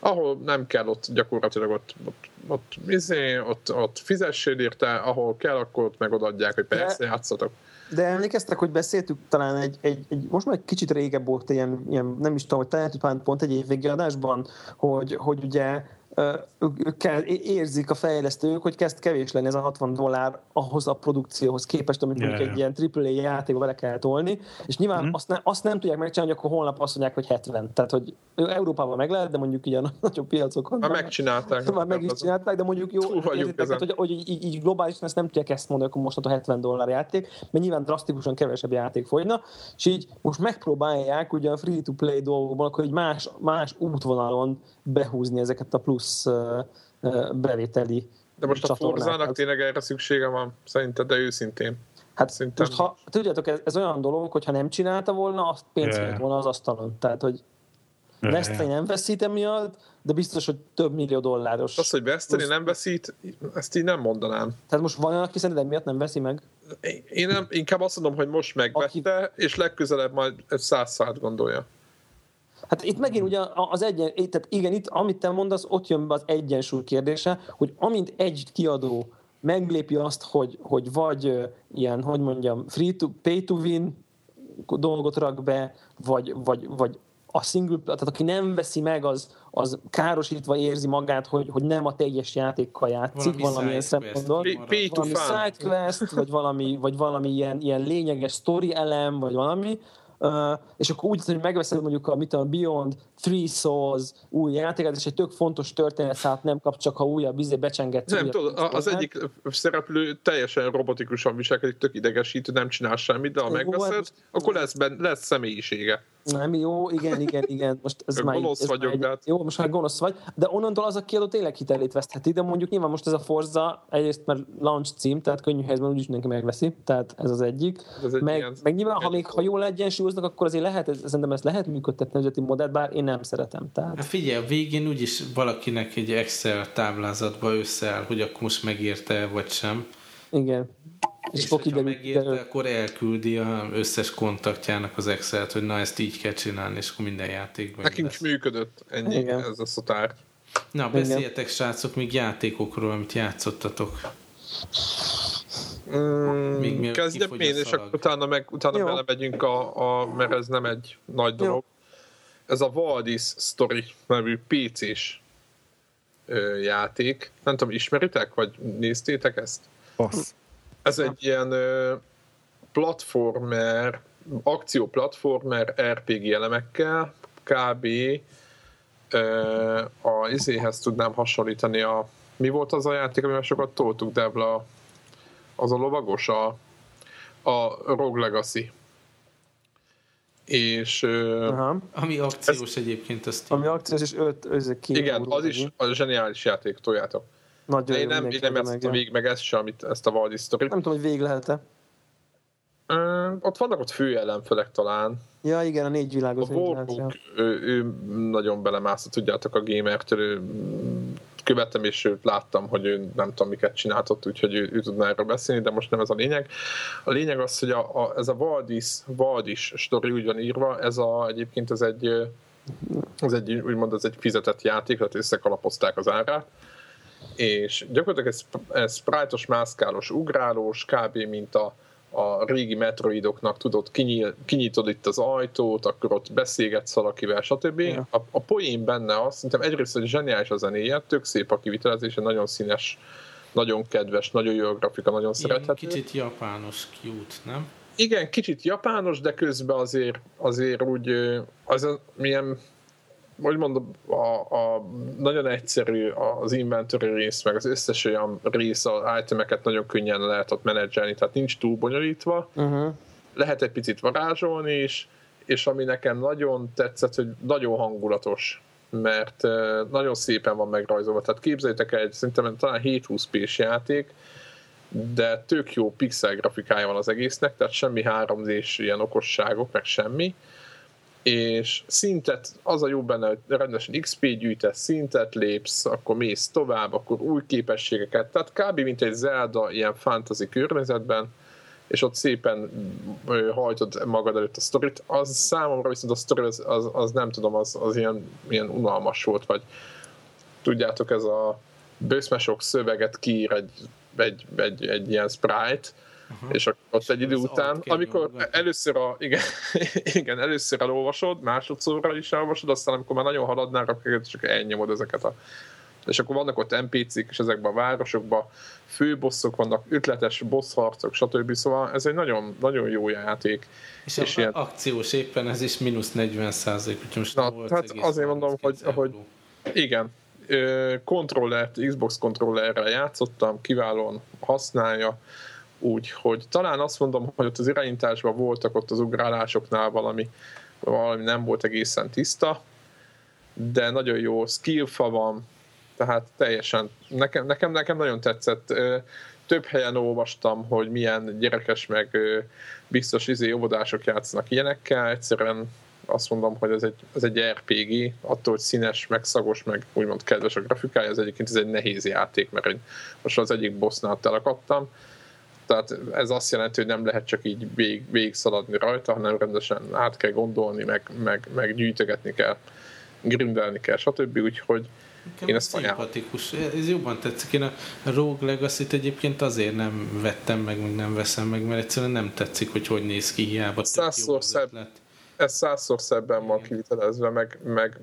ahol nem kell, ott gyakorlatilag ott, ott, ott, ott, ott, ott fizessél érte, ahol kell, akkor ott megadják, hogy persze, játszatok. De emlékeztek, hogy beszéltük talán egy, egy, egy most már egy kicsit régebb volt ilyen, ilyen, nem is tudom, hogy talán pont, pont egy évvégi adásban, hogy, hogy ugye kell, érzik a fejlesztők, hogy kezd kevés lenni ez a hatvan dollár ahhoz a produkcióhoz képest, amit yeah. egy ilyen á á á játékba bele kell tolni, és nyilván mm-hmm. azt, ne, azt nem tudják megcsinálni, akkor holnap azt mondják, hogy hetven. Tehát, hogy Európában meg lehet, de mondjuk így a nagyobb piacokon. Már megcsinálták. Már meg is csinálták, de mondjuk jó, érzitek, hát, hogy, hogy így, így globálisan ezt nem tudják ezt mondani, akkor most a hetven dollár játék, mert nyilván drasztikusan kevesebb játék folyna, és így most megpróbálják ugye a free-to-play dolgokban, akkor így más, más útvonalon behúzni ezeket a plusz bevételi. De most a Forzának tényleg erre szüksége van, szerinted, de őszintén. Hát Szintem. most, ha, tudjátok, ez, ez olyan dolog, hogyha nem csinálta volna, azt pénz yeah. volna az asztalon. Tehát, hogy Veszteni nem veszít emiatt, de biztos, hogy több millió dolláros. Az, hogy Veszteni nem veszít, ezt így nem mondanám. Tehát most van olyan, aki szerintem miatt nem veszi meg? Én nem, inkább azt mondom, hogy most megvette, aki... és legközelebb majd száz százalékot gondolja. Hát itt megint ugye az egyen, tehát igen, itt amit te mondasz, ott jön be az egyensúly kérdése, hogy amint egy kiadó meglépi azt, hogy, hogy vagy ilyen, hogy mondjam, free to, pay to win dolgot rak be, vagy, vagy, vagy a single, tehát aki nem veszi meg, az, az károsítva érzi magát, hogy, hogy nem a teljes játékkal játszik, valamilyen szempontból. Valami sidequest, vagy valami, vagy valami ilyen, ilyen lényeges story elem, vagy valami. Uh, és akkor úgy, hogy megveszed mondjuk a, mit a Beyond, Three Souls új játékát, és egy tök fontos történet, hát nem kap, csak ha újabb izé becsengetsz. Nem, tudod, az egyik szereplő teljesen robotikusan viselkedik, tök idegesítő, nem csinál semmit, de ha megveszed, akkor lesz, ben, lesz személyisége. Nem, jó, igen, igen, igen. Most ez már, gonosz ez vagyok, már egy, jó, most már gonosz vagy, de onnantól az a kiadó tényleg hitelét vesztheti, de mondjuk nyilván most ez a Forza egyrészt már launch cím, tehát könnyű helyzetben úgyis mindenki megveszi, tehát ez az egyik. Ez egy meg, ilyen, meg nyilván, ha még ha jól egyensúlyoznak, akkor azért lehet, ez, szerintem ezt lehet működtetni az üzleti modellt, bár én nem szeretem. Tehát. Hát figyelj, a végén úgyis valakinek egy Excel táblázatba összeáll, hogy akkor most megérte vagy sem. Igen. És, és ha megérte, de... akkor elküldi az összes kontaktjának az Excel-t, hogy na, ezt így kell csinálni, és akkor minden játékban. Nekünk is működött ennyi, igen. ez a szotár. Na, beszéljetek, srácok, még játékokról, amit játszottatok. Mm, kezdjem én, és akkor utána, meg, utána belemegyünk, a, a, mert ez nem egy nagy dolog. Jó. Ez a Valdis Story nevű pé cés ö, játék. Nem tudom, ismeritek, vagy néztétek ezt? Fasz. Ez egy ilyen platformer, akcióplatformer er pé gé elemekkel, kb. A izéhez tudnám hasonlítani a... Mi volt az a játék, amivel sokat toltuk, Debla? Az a lovagos, a, a Rogue Legacy. És... Aha. Ami akciós ez, egyébként. Azt ami akciós, és öt... Igen, az is a zseniális játék, toljátok. Nagyon én nem, én nem játszottam végig meg ezt sem, amit, ezt a Valdis Story-t. Nem tudom, hogy végig lehet-e. Mm, ott vannak ott fő ellenfelek talán. Ja, igen, a négy világos. A Warbook, ő, ő nagyon belemászott, tudjátok, a gamertől. Ő, követtem, és őt láttam, hogy ő nem tudom, miket csináltott, úgyhogy ő, ő tudná erről beszélni, de most nem ez a lényeg. A lényeg az, hogy a, a, ez a Valdis, Valdis Story úgy van írva, ez a, egyébként ez egy, ez egy úgymond ez egy fizetett játék, tehát összekalapozták az árát. És gyakorlatilag ez, ez sprite-os, mászkálós, ugrálós, kb. Mint a, a régi metroidoknak, tudod, kinyil, kinyitod itt az ajtót, akkor ott beszélgetsz valakivel, stb. Ja. A, a poén benne az, szerintem egyrészt, hogy zseniális a zenéje, tök szép a kivitelezése, nagyon színes, nagyon kedves, nagyon jó a grafika, nagyon szerethető. Kicsit japános, cute, nem? Igen, kicsit japános, de közben azért, azért úgy, az milyen, hogy mondom, a, a, nagyon egyszerű az inventory rész, meg az összes olyan rész, az itemeket nagyon könnyen lehet ott menedzselni, tehát nincs túl bonyolítva. Uh-huh. Lehet egy picit varázsolni is, és ami nekem nagyon tetszett, hogy nagyon hangulatos, mert nagyon szépen van megrajzolva. Tehát képzeljétek el, egy szerintem talán hétszázhúsz pé-s játék, de tök jó pixel grafikája van az egésznek, tehát semmi három dés ilyen okosságok, meg semmi. És szintet, az a jó benne, hogy rendesen iksz pé gyűjtesz, szintet lépsz, akkor mész tovább, akkor új képességeket, tehát kb. Mint egy Zelda ilyen fantasy környezetben, és ott szépen hajtod magad előtt a sztorit. Az számomra viszont a sztori, az, az, az nem tudom, az, az ilyen, ilyen unalmas volt, vagy tudjátok, ez a bőszmesok szöveget kiír egy, egy, egy, egy ilyen sprite, aha, és akkor ott és egy idő után, amikor először, a, igen, igen, először elolvasod, másodszorra is elolvasod, aztán amikor már nagyon haladnál, akkor csak elnyomod ezeket a... És akkor vannak ott en pé cé-k, és ezekben a városokban főbosszok vannak, ütletes bossharcok, stb. Szóval ez egy nagyon, nagyon jó játék. És, és ilyen... akciós éppen ez is mínusz negyven százalék, úgyhogy most na, volt hát azért mondom, hogy, hogy igen, kontrollert, Xbox kontrollerrel játszottam, kiválóan használja, úgyhogy talán azt mondom, hogy ott az irányításban voltak ott az ugrálásoknál valami, valami nem volt egészen tiszta, de nagyon jó skillfa van, tehát teljesen, nekem, nekem, nekem nagyon tetszett. Több helyen olvastam, hogy milyen gyerekes, meg biztos izé óvodások játszanak ilyenekkel, egyszerűen azt mondom, hogy ez egy, ez egy er pé gé, attól, hogy színes, meg szagos, meg úgymond kedves a grafikája, az egyébként ez egy nehéz játék, mert most az egyik bossnál telekaptam, tehát ez azt jelenti, hogy nem lehet csak így vég, végig szaladni rajta, hanem rendesen át kell gondolni, meg, meg, meg gyűjtögetni kell, grindelni kell, stb. Úgyhogy nekem én ezt ajánlom. Ez jobban tetszik. Én a Rogue Legacy-t egyébként azért nem vettem meg, meg nem veszem meg, mert egyszerűen nem tetszik, hogy hogy néz ki, hiába. Százszor szebb, ez százszor szebben van kivitelezve, meg, meg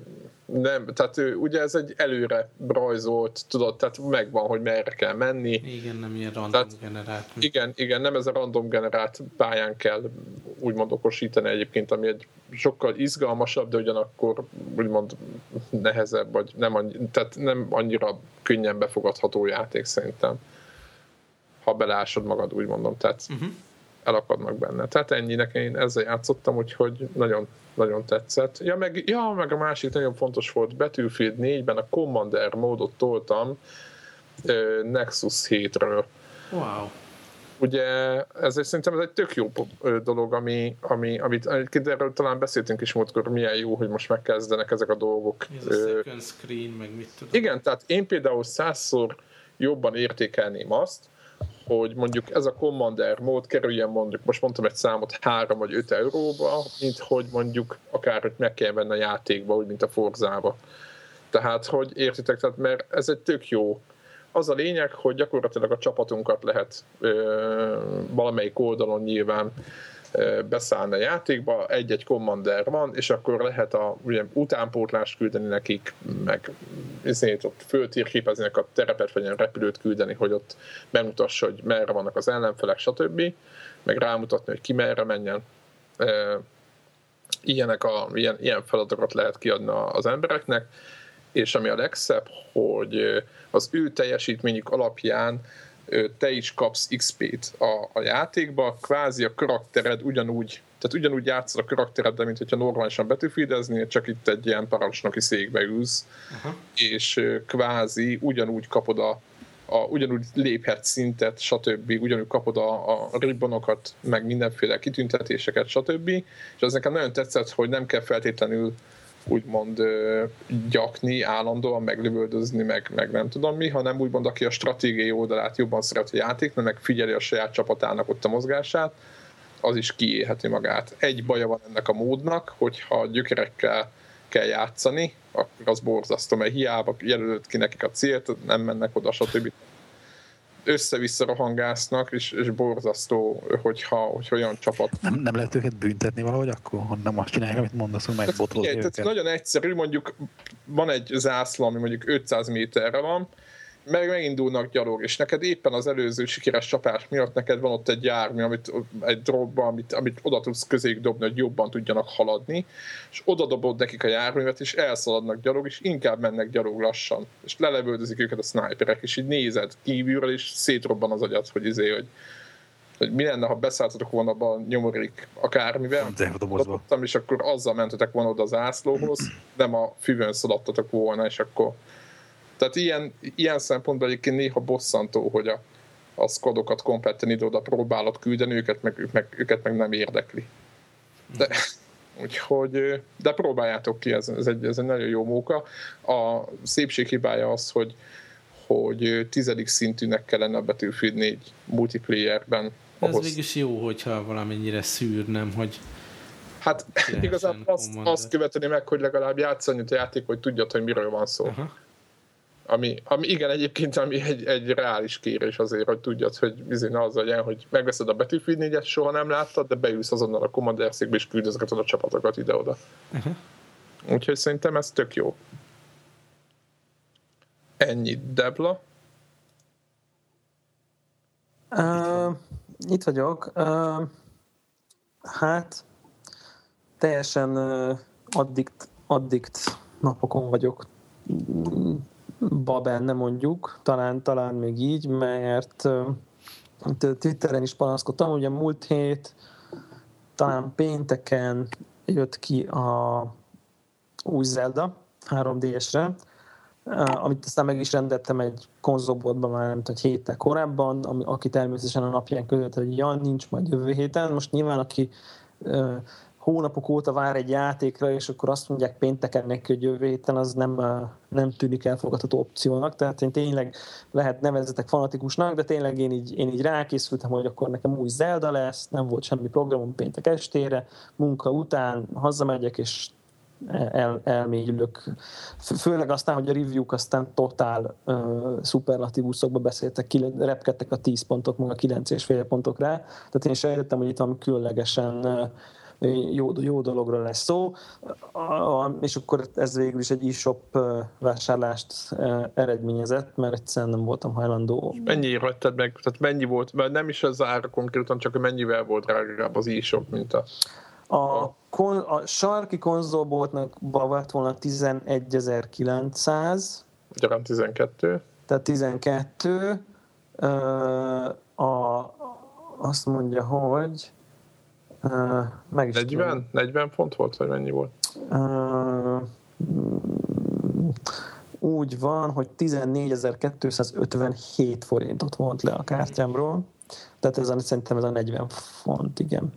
nem, tehát ő, ugye ez egy előre rajzolt, tudod, tehát megvan, hogy merre kell menni. Igen, nem ilyen random tehát, generált. Igen, igen, nem ez a random generált pályán kell úgymond okosítani egyébként, ami egy sokkal izgalmasabb, de ugyanakkor úgymond nehezebb, vagy nem, annyi, tehát nem annyira könnyen befogadható játék szerintem, ha belásod magad, úgy mondom, tehát uh-huh. elakadnak benne. Tehát ennyinek én ezzel játszottam, úgyhogy nagyon, nagyon tetszett. Ja meg, ja, meg a másik nagyon fontos volt, Battlefield négyben a Commander módot toltam euh, Nexus hétről. Wow. Ugye ez egy, szerintem ez egy tök jó dolog, ami, ami, amit erről talán beszéltünk is múltkor, milyen jó, hogy most megkezdenek ezek a dolgok. Ez a second screen, meg mit tudom. Igen, tehát én például százszor jobban értékelném azt, hogy mondjuk ez a Commander mód kerüljen mondjuk, most mondtam egy számot, három vagy öt euróba, mint hogy mondjuk akárhogy meg kell venni a játékba, úgy mint a Forzába. Tehát, hogy értitek, tehát, mert ez egy tök jó. Az a lényeg, hogy gyakorlatilag a csapatunkat lehet ö, valamelyik oldalon nyilván ö, beszállni a játékba, egy-egy Commander van, és akkor lehet a ugye, utánpótlást küldeni nekik, meg ezért ott föltérképezni a terepet, vagy ilyen repülőt küldeni, hogy ott bemutassa, hogy merre vannak az ellenfelek, stb. Meg rámutatni, hogy ki merre menjen. Ö, ilyenek a, ilyen, ilyen feladatokat lehet kiadni az embereknek, és ami a legszebb, hogy az ő teljesítményük alapján te is kapsz iksz pé-t a, a játékba, kvázi a karaktered ugyanúgy, tehát ugyanúgy játszol a karaktereddel, mint hogyha normálisan betűfidezni, csak itt egy ilyen parancsnoki székbe ülsz, aha, és kvázi ugyanúgy kapod a, a ugyanúgy léphetsz szintet, stb., ugyanúgy kapod a, a ribonokat, meg mindenféle kitüntetéseket, stb., és az nekem nagyon tetszett, hogy nem kell feltétlenül úgymond gyakni, állandóan meglövöldözni, meg, meg nem tudom mi, hanem úgymond aki a stratégiai oldalát jobban szeret a játéknak, meg figyeli a saját csapatának ott a mozgását, az is kiélheti magát. Egy baja van ennek a módnak, hogyha gyökerekkel kell játszani, akkor az borzasztó, mert hiába jelölöd ki nekik a célt, nem mennek oda, stb. össze-vissza rohangásznak, és, és borzasztó, hogyha, hogyha olyan csapat... Nem, nem lehet őket büntetni valahogy akkor, ha nem azt csinálják, amit mondasz, hogy megbotolni őket. Tehát nagyon egyszerű, mondjuk van egy zászla, ami mondjuk ötszáz méterre van, meg megindulnak gyalog, és neked éppen az előző sikeres csapás miatt neked van ott egy jármű, amit, egy dropba, amit, amit oda tudsz közéig dobni, hogy jobban tudjanak haladni, és oda dobod nekik a járművet, és elszaladnak gyalog, és inkább mennek gyalog lassan, és lelevődözik őket a sniperek, és így nézed kívülről, és szétrobban az agyad, hogy izé, hogy, hogy mi lenne, ha beszálltatok volna abban a nyomorik akármivel, dobottam, és akkor azzal mentetek volna oda az ászlóhoz, nem a füvön szaladtatok volna, és akkor... Tehát ilyen, ilyen szempontból egyébként néha bosszantó, hogy a, a squadokat kompletten ide-oda próbálod küldeni, őket meg, meg, őket meg nem érdekli. De, úgyhogy, de próbáljátok ki, ez, ez, egy, ez egy nagyon jó móka. A szépség hibája az, hogy, hogy tizedik szintűnek kellene a Battlefield négy multiplayerben. Ahhoz. Ez mégis jó, hogyha valamennyire szűrnem, hogy... Hát igazából azt, azt követeni meg, hogy legalább játszani a játék, hogy tudjad, hogy miről van szó. Aha. Ami, ami igen, egyébként ami egy, egy reális kérés azért, hogy tudjad, hogy bizony az legyen, hogy megveszed a Battlefield négyet, soha nem láttad, de beülsz azonnal a Commander székbe és küldözgeted a csapatokat ide-oda. Uh-huh. Úgyhogy szerintem ez tök jó. Ennyi, Debla. Uh, itt vagyok. Uh, hát teljesen uh, addikt, addikt napokon vagyok. Ba benne mondjuk, talán, talán még így, mert uh, Twitteren is panaszkodtam, ugye múlt hét, talán pénteken jött ki a új Zelda három dé esre, uh, amit aztán meg is rendeltem egy konzolboltban már nem tudom, héttel korábban, ami, aki természetesen a napján között, hogy ja, nincs majd jövő héten, most nyilván aki uh, hónapok óta vár egy játékra, és akkor azt mondják pénteken neki, hogy jövő héten, az nem, nem tűnik elfogadható opciónak, tehát én tényleg lehet nevezetek fanatikusnak, de tényleg én így, én így rákészültem, hogy akkor nekem új Zelda lesz, nem volt semmi programom péntek estére, munka után hazamegyek, és el, elmélyülök. Főleg aztán, hogy a review-k aztán totál uh, szuperlatívuszokba beszéltek, kil- repkedtek a tíz pontok, maga kilenc és fél pontok rá, tehát én sejtettem, hogy itt van különlegesen uh, Jó, jó dologra lesz szó, és akkor ez végül is egy e-shop vásárlást eredményezett, mert egyszerűen nem voltam hajlandó. Mennyi hagytad meg? Tehát mennyi volt? Mert nem is az ára konkrétan, csak mennyivel volt drágább az e-shop, mint a... A, kon, a sarki konzolboltnak volt volna tizenegyezer-kilencszáz. Gyarán tizenkettő. Tehát tizenkettő. A, azt mondja, hogy... Uh, meg is negyven, negyven font volt, vagy mennyi volt? Uh, úgy van, hogy tizennégyezer-kétszázötvenhét forintot vont le a kártyámról. Tehát ez a, szerintem ez a negyven font, igen.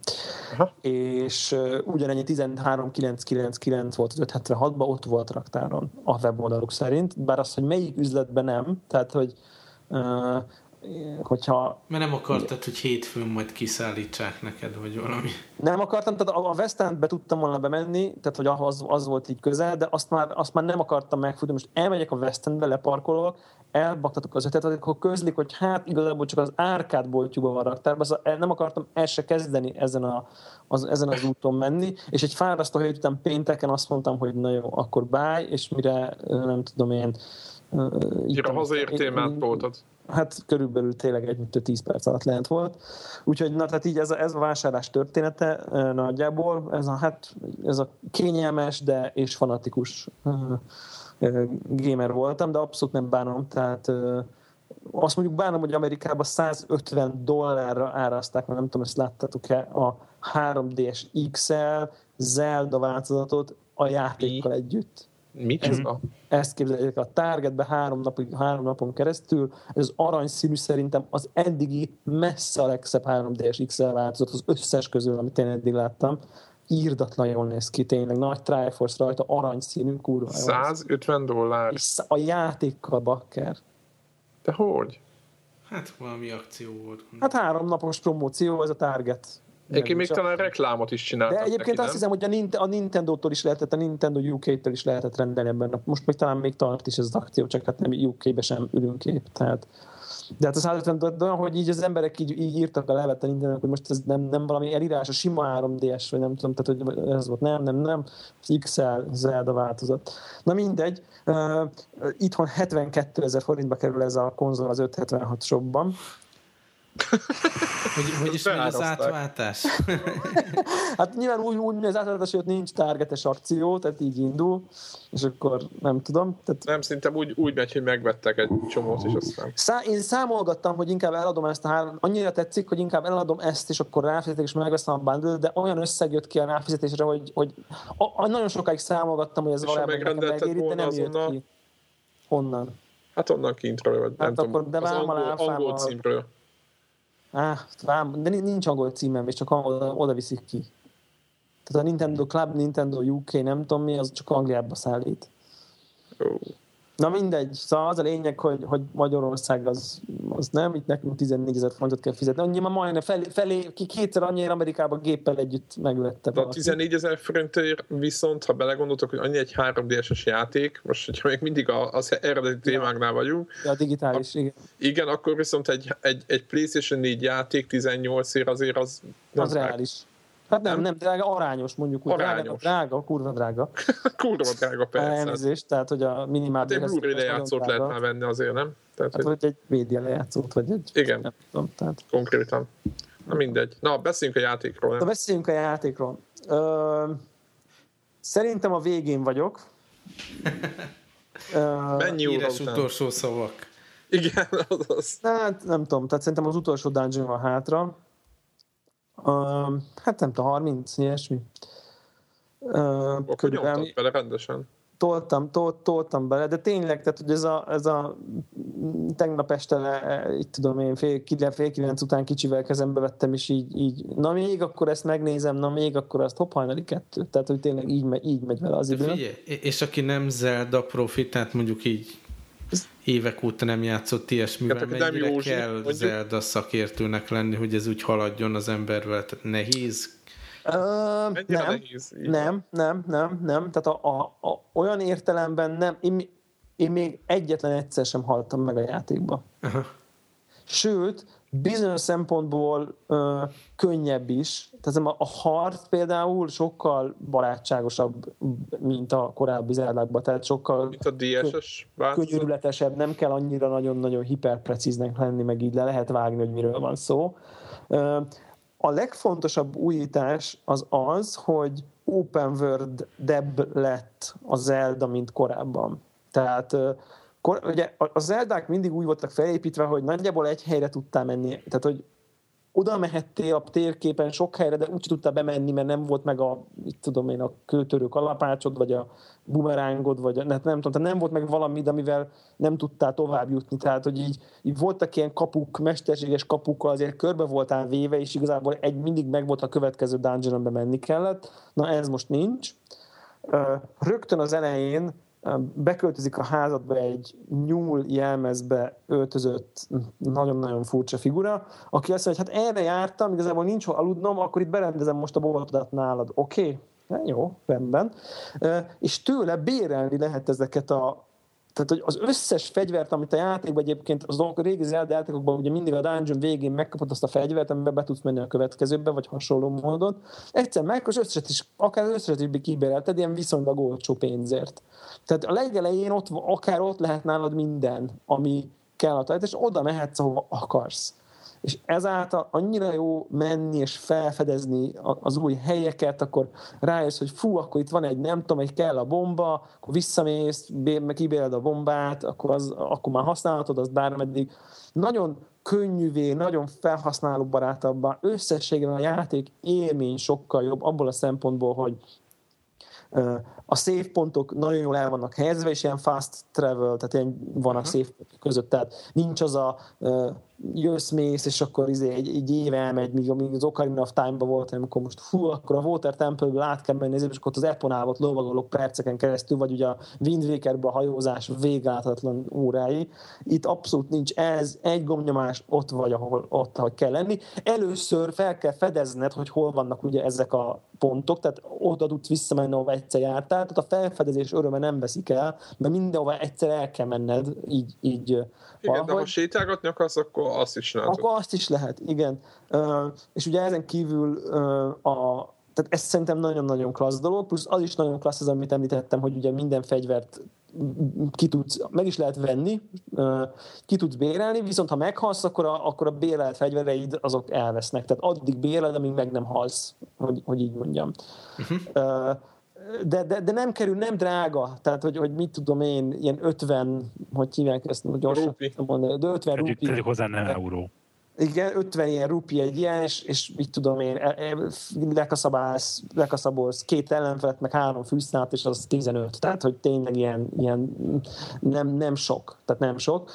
Aha. És uh, ugyanennyi tizenhárom kilencszázkilencvenkilenc volt az ötszázhetvenhatban, ott volt raktáron a weboldaluk szerint. Bár az, hogy melyik üzletben nem, tehát hogy uh, hogyha... Mert nem akartad, hogy hétfőn majd kiszállítsák neked, vagy valami. Nem akartam, tehát a West Endbe tudtam volna bemenni, tehát hogy az, az volt így közel, de azt már, azt már nem akartam megfutni. Most elmegyek a West Endbe, leparkolok, elbaktatok az ötletet, akkor közlik, hogy hát igazából csak az árkád boltjúban van raktárban, nem akartam el se kezdeni ezen, a, az, ezen az úton menni, és egy fárasztó hét után pénteken azt mondtam, hogy na jó, akkor báj, és mire nem tudom én... Mire hazaértél, mert voltad. Hát körülbelül tényleg egy tíz perc alatt lehet volt. Úgyhogy na, tehát így ez a, ez a vásárlás története nagyjából, ez a, hát, ez a kényelmes, de és fanatikus gamer voltam, de abszolút nem bánom, tehát azt mondjuk bánom, hogy Amerikában száz ötven dollárra árazták, mert nem tudom, ezt láttátok-e, a három dé es iksz el Zelda változatot a játékkal együtt. Micsoda? Ezt képzeljétek, a Targetben három, napig, három napon keresztül, ez az aranyszínű szerintem az eddigi messze a legszebb három dé es iksz el változat az összes közül, amit én eddig láttam. Írdatlan jól néz ki, tényleg nagy Triforce rajta, aranyszínű, kurva jól. száz ötven dollár. És a játékkal, bakker. De hogy? Hát valami akció volt. Hát három napos promóció, ez a Target. Egyébként még talán reklámot is csináltak. De egyébként neki, azt hiszem, hogy a, Nint- a Nintendo-tól is lehetett, a Nintendo U K-től is lehetett rendelni ebben. Most még talán még tart is ez az akció, csak hát nem U K-be sem ülünk épp, tehát De hát a százötven olyan, hogy így az emberek így, így írtak be levelet a Nintendo, hogy most ez nem, nem valami elírás, a sima három dé es, vagy nem tudom, tehát hogy ez volt, nem, nem, nem, az iksz el Zelda változat. Na mindegy, uh, itthon hetvenkettő ezer forintba kerül ez a konzol az ötszázhetvenhat shopban. Hogy, hogy is megy az átváltás? Hát nyilván úgy, úgy az átváltás, hogy ott nincs targetes akció, tehát így indul, és akkor nem tudom. Tehát... Nem, szerintem úgy, úgy megy, hogy megvettek egy csomót, és aztán... Szá- én számolgattam, hogy inkább eladom ezt a három... Annyira tetszik, hogy inkább eladom ezt, és akkor ráfizetek, és megveszem a bundle, de olyan összeg jött ki a ráfizetésre, hogy, hogy a- a nagyon sokáig számolgattam, hogy ez és valami megéri, de nem jött azonnal... ki. Honnan? Hát onnan kintről, vagy hát nem tudom, de az angol, angol címről. Ah, de nincs angol címem, és csak oda, oda viszik ki. Tehát a Nintendo Club, Nintendo u ká, nem tudom mi, az csak Angliába szállít. Oh. Na mindegy, szóval az a lényeg, hogy, hogy Magyarország az, az nem, itt nekünk tizennégyezer forintot kell fizetni. Annyi már majdnem felé, felé kétszer annyira Amerikában géppel együtt meglette. De a tizennégyezer forintért viszont, ha belegondoltok, hogy annyi egy három dé es-es játék, most hogyha még mindig az eredeti témáknál vagyunk. Ja, a digitális, a, igen. Igen, akkor viszont egy, egy, egy PlayStation négy játék tizennyolc ér azért az... Az reális. Hát nem, nem, drága, arányos mondjuk. Úgy. Arányos. Drága, drága, kurva drága. Kurva drága, persze. Elnézést, tehát hogy a minimál... Hát egy Blu-ray lejátszót lehet már venni azért, nem? Tehát, hát hogy... vagy egy média lejátszót, vagy egy... Igen, nem tudom, tehát... konkrétan. Na mindegy. Na, beszéljünk a játékról. Nem? Na, beszéljünk a játékról. Ö... Szerintem a végén vagyok. Ö... Mennyi óra után? Utolsó szavak. Igen, az az. Hát nem tudom, tehát szerintem az utolsó dungeon van hátra. Uh, hát nem tudom, harminc, ilyesmi. Uh, Akkor nyomtad bele rendesen. Toltam, tolt, toltam bele, de tényleg, tehát hogy ez a, ez a tegnap este, itt tudom én, fél, fél kilenc után kicsivel kezembe vettem, és így, így, na még akkor ezt megnézem, na még akkor azt hopp, hajnali kettő. Tehát, hogy tényleg így megy, így megy vele az idő. Figyelj, és aki nem Zelda profi, tehát mondjuk így évek óta nem játszott ilyesmivel, hát, mennyire Józsi, kell mondjuk? Zelda szakértőnek lenni, hogy ez úgy haladjon az embervel, tehát nehéz? Uh, nem, nehéz, nem, nem, nem, nem, tehát a, a, a, olyan értelemben nem, én, én még egyetlen egyszer sem haltam meg a játékba. Aha. Sőt, bizonyos szempontból ö, könnyebb is. Tehát a, a harc például sokkal barátságosabb, mint a korábbi Zeldákban. Tehát sokkal mint a dé es-es könyörületesebb, nem kell annyira nagyon-nagyon hiperprecíznek lenni, meg így le lehet vágni, hogy miről van szó. Ö, a legfontosabb újítás az az, hogy open world debb lett a Zelda, mint korábban. Tehát... Ö, ugye a Zeldák mindig úgy voltak felépítve, hogy nagyjából egy helyre tudtál menni. Tehát, hogy oda mehettél a térképen sok helyre, de úgy tudtál bemenni, mert nem volt meg a, itt tudom én, a kőtörő kalapácsod, vagy a bumerángod, vagy hát nem tudom, tehát nem volt meg valami, amivel nem tudtál tovább jutni. Tehát, hogy így, így voltak ilyen kapuk, mesterséges kapukkal, azért körbe voltál véve, és igazából egy mindig meg volt a következő dungeonbe menni kellett. Na ez most nincs. Rögtön az elején beköltözik a házadba egy nyúl jelmezbe öltözött nagyon-nagyon furcsa figura, aki azt mondja, hogy hát erre jártam, igazából nincs hol aludnom, akkor itt berendezem most a bovatodat nálad. Oké? Okay. Hát jó, rendben. És tőle bérelni lehet ezeket a... Tehát, hogy az összes fegyvert, amit a játékban egyébként, az a régi Zelda játékokban ugye mindig a dungeon végén megkapod azt a fegyvert, amiben be tudsz menni a következőbe, vagy hasonló módon. Egyszer meg, az összeset is, akár az összeset is kibérelted, ilyen viszonylag olcsó pénzért. Tehát a legelején ott, akár ott lehet nálad minden, ami kell a talált, és oda mehetsz, ahova akarsz. És ezáltal annyira jó menni és felfedezni az új helyeket, akkor rájössz, hogy fú, akkor itt van egy, nem tudom, egy kell a bomba, akkor visszamész, kibéled a bombát, akkor, az, akkor már használhatod azt bármeddig. Nagyon könnyűvé, nagyon felhasználóbarátabbá, összességben a játék élmény sokkal jobb abból a szempontból, hogy a save pontok nagyon jól el vannak helyezve, és ilyen fast travel, tehát ilyen van a save pontok között, tehát nincs az a jössz, mész, és akkor izé egy, egy éve elmegy, míg, míg az Ocarina of Time-ban volt, amikor most hú, akkor a Water Temple-ből át kell menni, és akkor az Eponával lovagolok perceken keresztül, vagy ugye a Wind Waker-ben a hajózás végáltatlan órái. Itt abszolút nincs ez, egy gombnyomás, ott vagy, ahol ott, ahol kell lenni. Először fel kell fedezned, hogy hol vannak ugye ezek a pontok, tehát oda tudsz visszamenni, ahova egyszer jártál, tehát a felfedezés öröme nem veszik el, mert mindenhova egyszer el kell menned, így, így igen, valahogy. De ha sétálgatni akarsz, akkor azt is lehet. Akkor azt is lehet, igen. És ugye ezen kívül a tehát ez szerintem nagyon-nagyon klassz dolog, plusz az is nagyon klassz az, amit említettem, hogy ugye minden fegyvert ki tudsz, meg is lehet venni, ki tudsz bérelni, viszont ha meghalsz, akkor a, akkor a bérelt fegyvereid azok elvesznek. Tehát addig béreled, amíg meg nem halsz, hogy, hogy így mondjam. Uh-huh. De, de, de nem kerül, nem drága. Tehát, hogy, hogy mit tudom én, ilyen ötven, hogy hívják ezt gyorsan mondani, de ötven rupi. Tegyük hozzá nem euró. Igen, ötven ilyen rupi egy ilyen, és, és mit tudom én, lekaszabálsz, lekaszabolsz két ellenfelet, meg három fűsznált, és az tizenöt. Tehát, hogy tényleg ilyen, ilyen nem, nem sok. Tehát nem sok.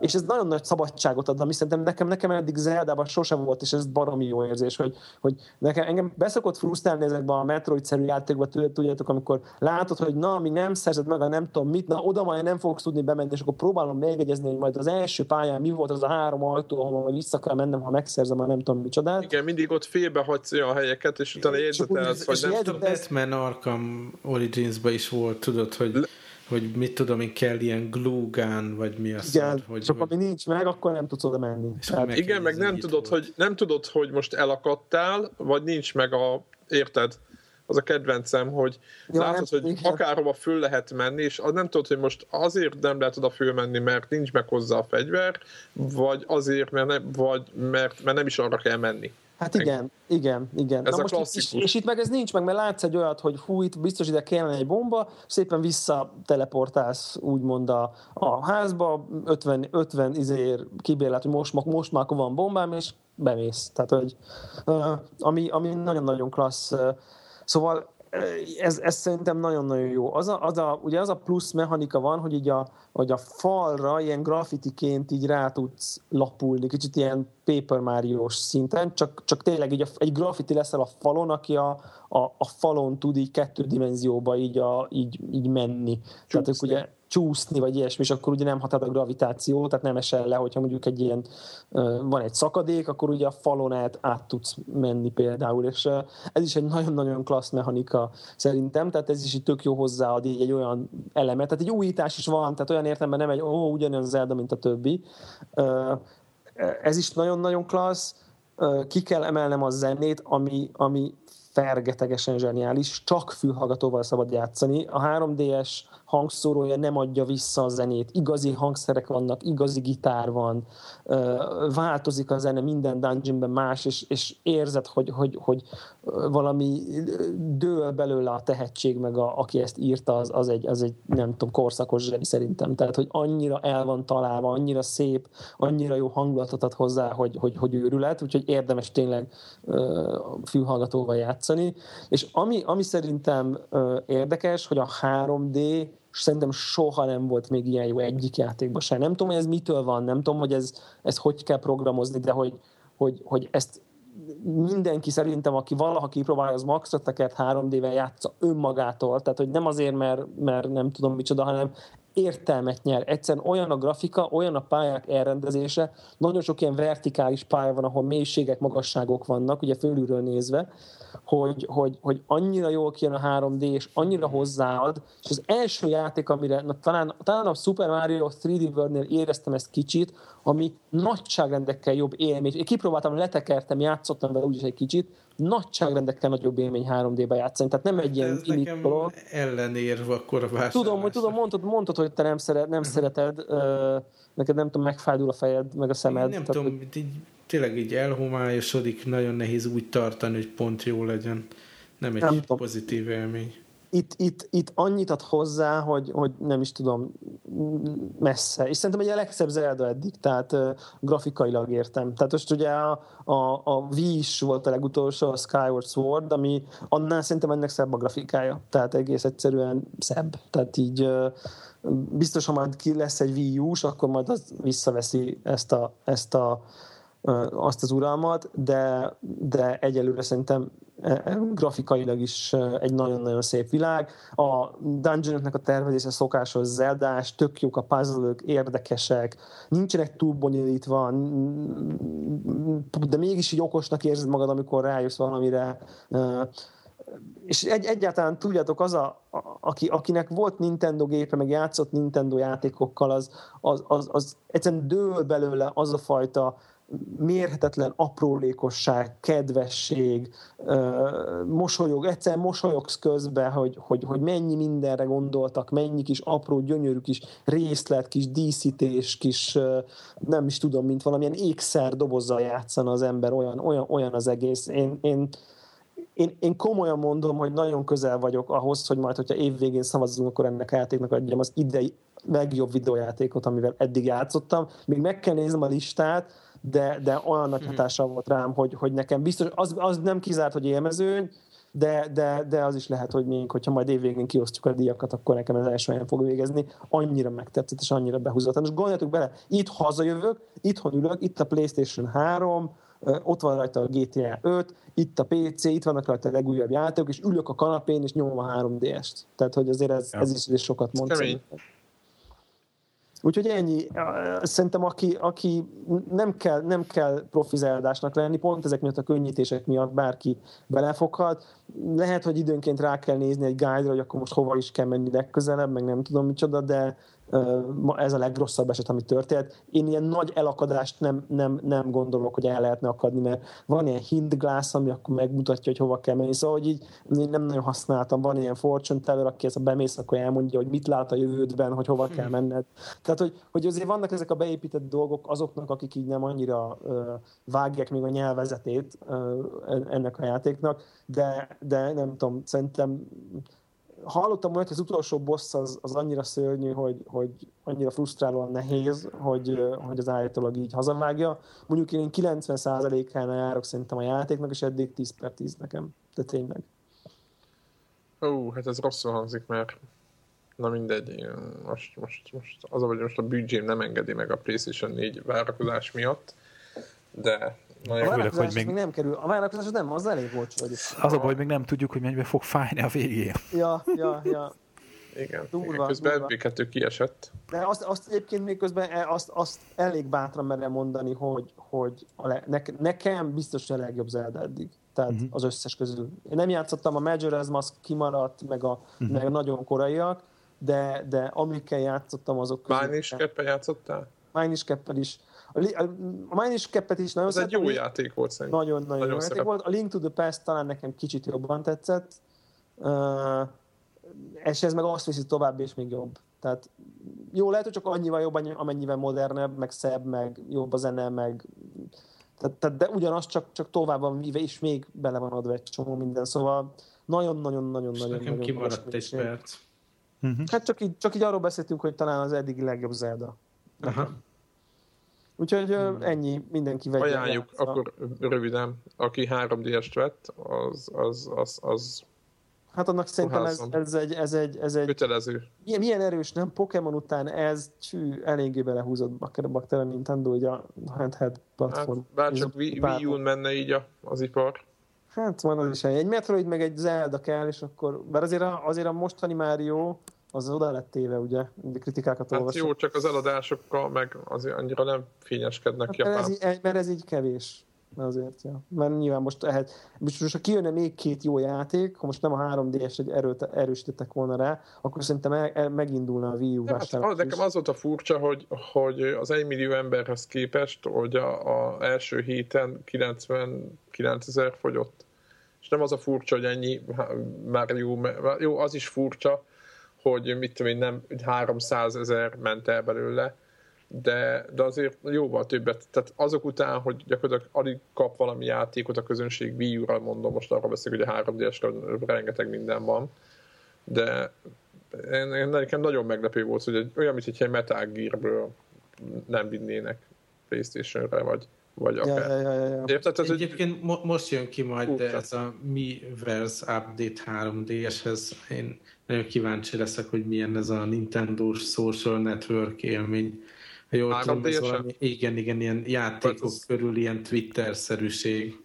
És ez nagyon nagy szabadságot ad, ami szerintem nekem, nekem eddig Zeldában sosem volt, és ez baromi jó érzés, hogy, hogy nekem engem beszokott frusztrálni ezekben a Metroid-szerű játékokban, tudjátok, amikor látod, hogy na, mi nem szerzed meg, a nem tudom mit, na, oda majd nem fogsz tudni bemenni, és akkor próbálom megjegyezni, hogy majd az első pályán mi volt az a három ajtó, ahol vissza kell mennem, ha megszerzem, már nem tudom micsodát. Igen, mindig ott félbehagysz olyan helyeket, és utána érzetelsz, vagy nem tudom. A Batman Arkham Origins-ben is volt, tudod, hogy, Le- hogy mit tudom én, kell ilyen glue gun, vagy mi az. Igen, hogy, csak hogy... ami nincs meg, akkor nem tudsz oda menni. Hát, igen, meg nem tudod, hogy, nem tudod, hogy most elakadtál, vagy nincs meg a, érted? Az a kedvencem, hogy ja, látod, nem, hogy akárhova föl lehet menni, és nem tudod, hogy most azért nem lehet oda fölmenni, mert nincs meg hozzá a fegyver, vagy azért, mert nem, vagy mert, mert nem is arra kell menni. Hát igen, igen, igen. Ez na a klasszikus. Itt, és itt meg ez nincs meg, mert látsz egy olyat, hogy hú, itt biztos ide kellene egy bomba, szépen visszateleportálsz úgymond a, a házba, ötven izér kibérlet, hogy most, most már akkor van bombám, és bemész. Tehát, hogy ami, ami nagyon-nagyon klassz. Szóval ez, ez szerintem nagyon-nagyon jó. Az a, az a, ugye az a plusz mechanika van, hogy így a, hogy a falra ilyen graffitiként így rá tudsz lapulni, kicsit ilyen Paper Mario-s szinten, csak, csak tényleg így a, egy graffiti leszel a falon, aki a, a, a falon tud így kettő dimenzióba így, a, így, így menni. Csúszni. Tehát ők ugye csúszni, vagy ilyesmi, és akkor ugye nem hat a gravitáció, tehát nem esel le, hogyha mondjuk egy ilyen, van egy szakadék, akkor ugye a falon át, át tudsz menni például, és ez is egy nagyon-nagyon klassz mechanika szerintem, tehát ez is így tök jó hozzáad így egy olyan elemet, tehát egy újítás is van, tehát olyan értelemben nem egy ó, ugyanolyan Zelda, mint a többi. Ez is nagyon-nagyon klassz, ki kell emelnem a zenét, ami, ami fergetegesen zseniális, csak fülhallgatóval szabad játszani. A három dé-es hangszórója nem adja vissza a zenét, igazi hangszerek vannak, igazi gitár van, változik a zene, minden dungeonben más, és, és érzed, hogy, hogy, hogy valami dől belőle a tehetség, meg a, aki ezt írta, az, az, egy, az egy, nem tudom, korszakos zseni szerintem. Tehát, hogy annyira el van találva, annyira szép, annyira jó hangulatot ad hozzá, hogy, hogy, hogy őrület, úgyhogy érdemes tényleg fülhallgatóval játszani. És ami, ami szerintem érdekes, hogy a három dé és szerintem soha nem volt még ilyen jó egyik játékban sem. Nem tudom, hogy ez mitől van, nem tudom, hogy ez, ez hogy kell programozni, de hogy, hogy, hogy ezt mindenki szerintem, aki valaha kipróbálja, az maxra tekert három dé-vel játsza önmagától, tehát hogy nem azért, mert, mert nem tudom micsoda, hanem értelmet nyer. Egyszerűen olyan a grafika, olyan a pályák elrendezése, nagyon sok ilyen vertikális pálya van, ahol mélységek, magasságok vannak, ugye fölülről nézve, hogy, hogy, hogy annyira jól kijön a három dé, és annyira hozzáad, és az első játék, amire na, talán, talán a Super Mario három dé World-nél éreztem ezt kicsit, ami nagyságrendekkel jobb élmény. Én kipróbáltam, letekertem, játszottam vele úgyis egy kicsit, nagyságrendekkel nagyobb élmény három dé-ben játszani, tehát nem egy ilyen ilik dolog. Ellenérve akkor a vásárlásra. Tudom, hogy tudom, mondtad, mondtad, hogy te nem, szeret, nem szereted, ö, neked nem tudom, megfájdul a fejed, meg a szemed. Nem tehát, tudom, hogy... így, tényleg így elhomályosodik, nagyon nehéz úgy tartani, hogy pont jó legyen. Nem egy nem pozitív élmény. Itt, itt, itt annyit ad hozzá, hogy, hogy nem is tudom, messze. És szerintem egy a legszebb Zelda eddig, tehát uh, grafikailag értem. Tehát most ugye a, a, a Wii is volt a legutolsó, a Skyward Sword, ami annál szerintem ennek szebb a grafikája. Tehát egész egyszerűen szebb. Tehát így uh, biztos, ha majd ki lesz egy Wii U-s, akkor majd az visszaveszi ezt a, ezt a azt az uralmat, de, de egyelőre szerintem grafikailag is egy nagyon-nagyon szép világ. A dungeonoknak a tervezése szokásos zeldás, tök jók a puzzle-ök, érdekesek, nincsenek túl bonyolítva, de mégis így okosnak érzed magad, amikor rájössz valamire. És egy, egyáltalán tudjátok, az a, a, aki, akinek volt Nintendo gépe, meg játszott Nintendo játékokkal, az, az, az, az egyszerűen dől belőle az a fajta mérhetetlen aprólékosság, kedvesség, mosolyog, egyszer mosolyogsz közben, hogy, hogy, hogy mennyi mindenre gondoltak, mennyi kis apró, gyönyörű kis részlet, kis díszítés, kis nem is tudom, mint valamilyen ékszer dobozzal játszana az ember, olyan, olyan, olyan az egész. Én, én Én, én komolyan mondom, hogy nagyon közel vagyok ahhoz, hogy majd, hogyha évvégén szavazunk, akkor ennek a játéknak adjam az idei legjobb videójátékot, amivel eddig játszottam. Még meg kell néznem a listát, de, de olyan nagy hatással volt rám, hogy, hogy nekem biztos, az, az nem kizárt, hogy élmezőny, de, de, de az is lehet, hogy még, hogyha majd évvégén kiosztjuk a díjakat, akkor nekem ez első helyen fog végezni. Annyira megtetszett, és annyira behúzott. Most gondoljatok bele, itt hazajövök, itthon ülök, itt a PlayStation három, ott van rajta a G T A öt, itt a pé cé, itt vannak rajta a legújabb játékok, és ülök a kanapén, és nyomom a három dé est. Tehát, hogy azért ez, ez is, is sokat mond. Úgyhogy ennyi. Szerintem, aki, aki nem, kell, nem kell profi zeldásnak lenni, pont ezek miatt a könnyítések miatt bárki belefoghat. Lehet, hogy időnként rá kell nézni egy guide-ra, hogy akkor most hova is kell menni legközelebb, meg nem tudom micsoda, de ez a legrosszabb eset, ami történt. Én ilyen nagy elakadást nem, nem, nem gondolok, hogy el lehetne akadni, mert van ilyen hintglász, ami akkor megmutatja, hogy hova kell menni. Szóval, hogy így én nem nagyon használtam. Van ilyen fortune teller, aki ezt a bemész, akkor elmondja, hogy mit lát a jövődben, hogy hova hmm. kell menned. Tehát, hogy, hogy azért vannak ezek a beépített dolgok azoknak, akik így nem annyira uh, vágják még a nyelvezetét uh, ennek a játéknak, de, de nem tudom, szerintem hallottam olyat, hogy az utolsó boss az, az annyira szörnyű, hogy, hogy annyira frusztrálóan nehéz, hogy, hogy az állítólag így hazavágja. Mondjuk én kilencven százalékán járok szerintem a játéknak, és eddig tíz per tíz nekem. De tényleg. Ó, hát ez rosszul hangzik, mert na mindegy, most, most, most az, hogy most a büdzsém nem engedi meg a PlayStation négy várakozás miatt, de... Na, a várakozás még... még nem kerül. A várakozás nem, az elég volt. Vagy. Az a baj, hogy még nem tudjuk, hogy mennyibe fog fájni a végén. Ja, ja, ja. Igen, durva, igen, közben elvéghető kiesett. De azt, azt egyébként még közben azt, azt elég bátran merem mondani, hogy, hogy le, ne, nekem biztos a legjobb Zelda eddig. Tehát uh-huh. az összes közül. Én nem játszottam, a Majora's Mask kimaradt, meg a, uh-huh. meg a nagyon koraiak, de, de amikkel játszottam, azok közül... Mine is keppel játszottál? Mine is keppel is. A Mine is keppet is nagyon szeretem. Ez egy jó játék volt szerintem. Nagyon-nagyon jó játék volt. A Link to the Past talán nekem kicsit jobban tetszett. Uh, és ez meg azt viszi tovább, és még jobb. Tehát jó, lehet, hogy csak annyival jobb, amennyivel modernebb, meg szebb, meg jobb a zene, meg... Tehát, tehát, de ugyanaz csak, csak tovább van víve, és még bele van adva egy csomó minden. Szóval nagyon-nagyon-nagyon-nagyon... Nekem nagyon kimaradt egy perc. Uh-huh. Hát csak így, csak így arról beszéltünk, hogy talán az eddigi legjobb Zelda. Uh-huh. Úgyhogy hmm. ennyi, mindenki vegyen. Ajánljuk, játszva. Akkor röviden, aki három dé est vett, az... az, az, az hát annak szerintem ez, ez egy... Ez egy, ez egy kötelező. Milyen, milyen erős, nem? Pokémon után ez csű, eléggé belehúzott bakter a Nintendo, ugye a handheld platform. Hát, bárcsak Wii U-n menne így a, az ipar. Hát van az is. Egy Metroid meg egy Zelda kell, és akkor... Bár azért a, azért a mostani Mario... az oda lett téve, ugye? Kritikákat olvasok. Hát jó, csak az eladásokkal meg azért annyira nem fényeskednek hát, ki a mert, ez így, mert ez így kevés. Azért, ja. Mert nyilván most ehhez... Most, most ha kijönne még két jó játék, ha most nem a három dé es egy erőt erősítettek volna rá, akkor szerintem el, el, megindulna a Wii U vásárlás. Hát, nekem az volt a furcsa, hogy, hogy az egymillió emberhez képest, hogy az első héten kilencvenkilencezer fogyott. És nem az a furcsa, hogy ennyi már jó, már jó az is furcsa, hogy mit tudom én, nem háromszázezer ment el belőle, de, de azért jóval többet. Tehát azok után, hogy gyakorlatilag alig kap valami játékot a közönség, Wii U-ra mondom, most arra beszélünk, hogy a három dé esre rengeteg minden van, de én, nekem nagyon meglepő volt, hogy olyan, mint hogyha egy Metal Gearből nem vinnének PlayStation-re, vagy, vagy akár. Ja, ja, ja, ja. Érted? Tehát, egyébként hogy... mo- most jön ki majd Ú, ez a Miiverse Update három dé eshez. Én nagyon kíváncsi leszek, hogy milyen ez a Nintendo Social Network élmény. Ha jól tudom, ez valami, igen, igen, ilyen játékok körül, ilyen Twitter-szerűség.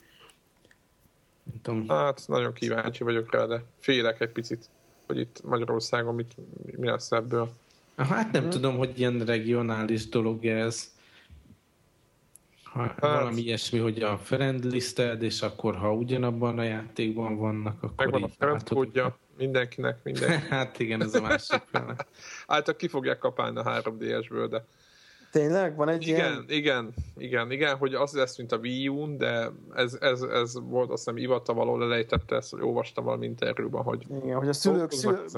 tudom. Hát nagyon kíváncsi vagyok rá, de félek egy picit, hogy itt Magyarországon mit, mi lesz ebből. Hát nem hmm. tudom, hogy ilyen regionális dolog ez. Ha, hát, valami ilyesmi, hogy a friendlisted, és akkor ha ugyanabban a játékban vannak, akkor megvan így a friendkódja mindenkinek, mindenkinek. Hát igen, ez a másik fele. Által ki fogják kapálni a három dé esből, de... Tényleg? Van egy igen, ilyen? Igen, igen, igen, hogy az lesz, mint a Wii U-n, de ez, ez, ez volt, azt hiszem, Ivata való lelejtette ezt, hogy olvastam valami interjúban, hogy... Igen, hogy a szülők... szülők...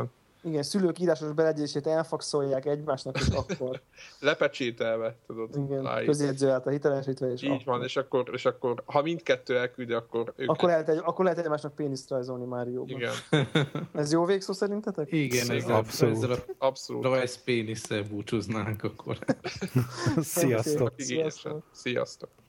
Igen, szülők írásos beleegyezését elfakszolják egymásnak, és akkor... Lepecsételve, tudod. Igen, közjegyző által hitelesítve, és így akkor... van, és akkor, és akkor ha mindkettő elküldi, akkor... Ők akkor, lehet egy, akkor lehet egymásnak péniszt rajzolni Márióban. Igen. Ez jó végszó szerintetek? Igen, ez abszolút. A, abszolút. Rajz pénisszel búcsúznánk akkor. Sziasztok. Sziasztok. Sziasztok.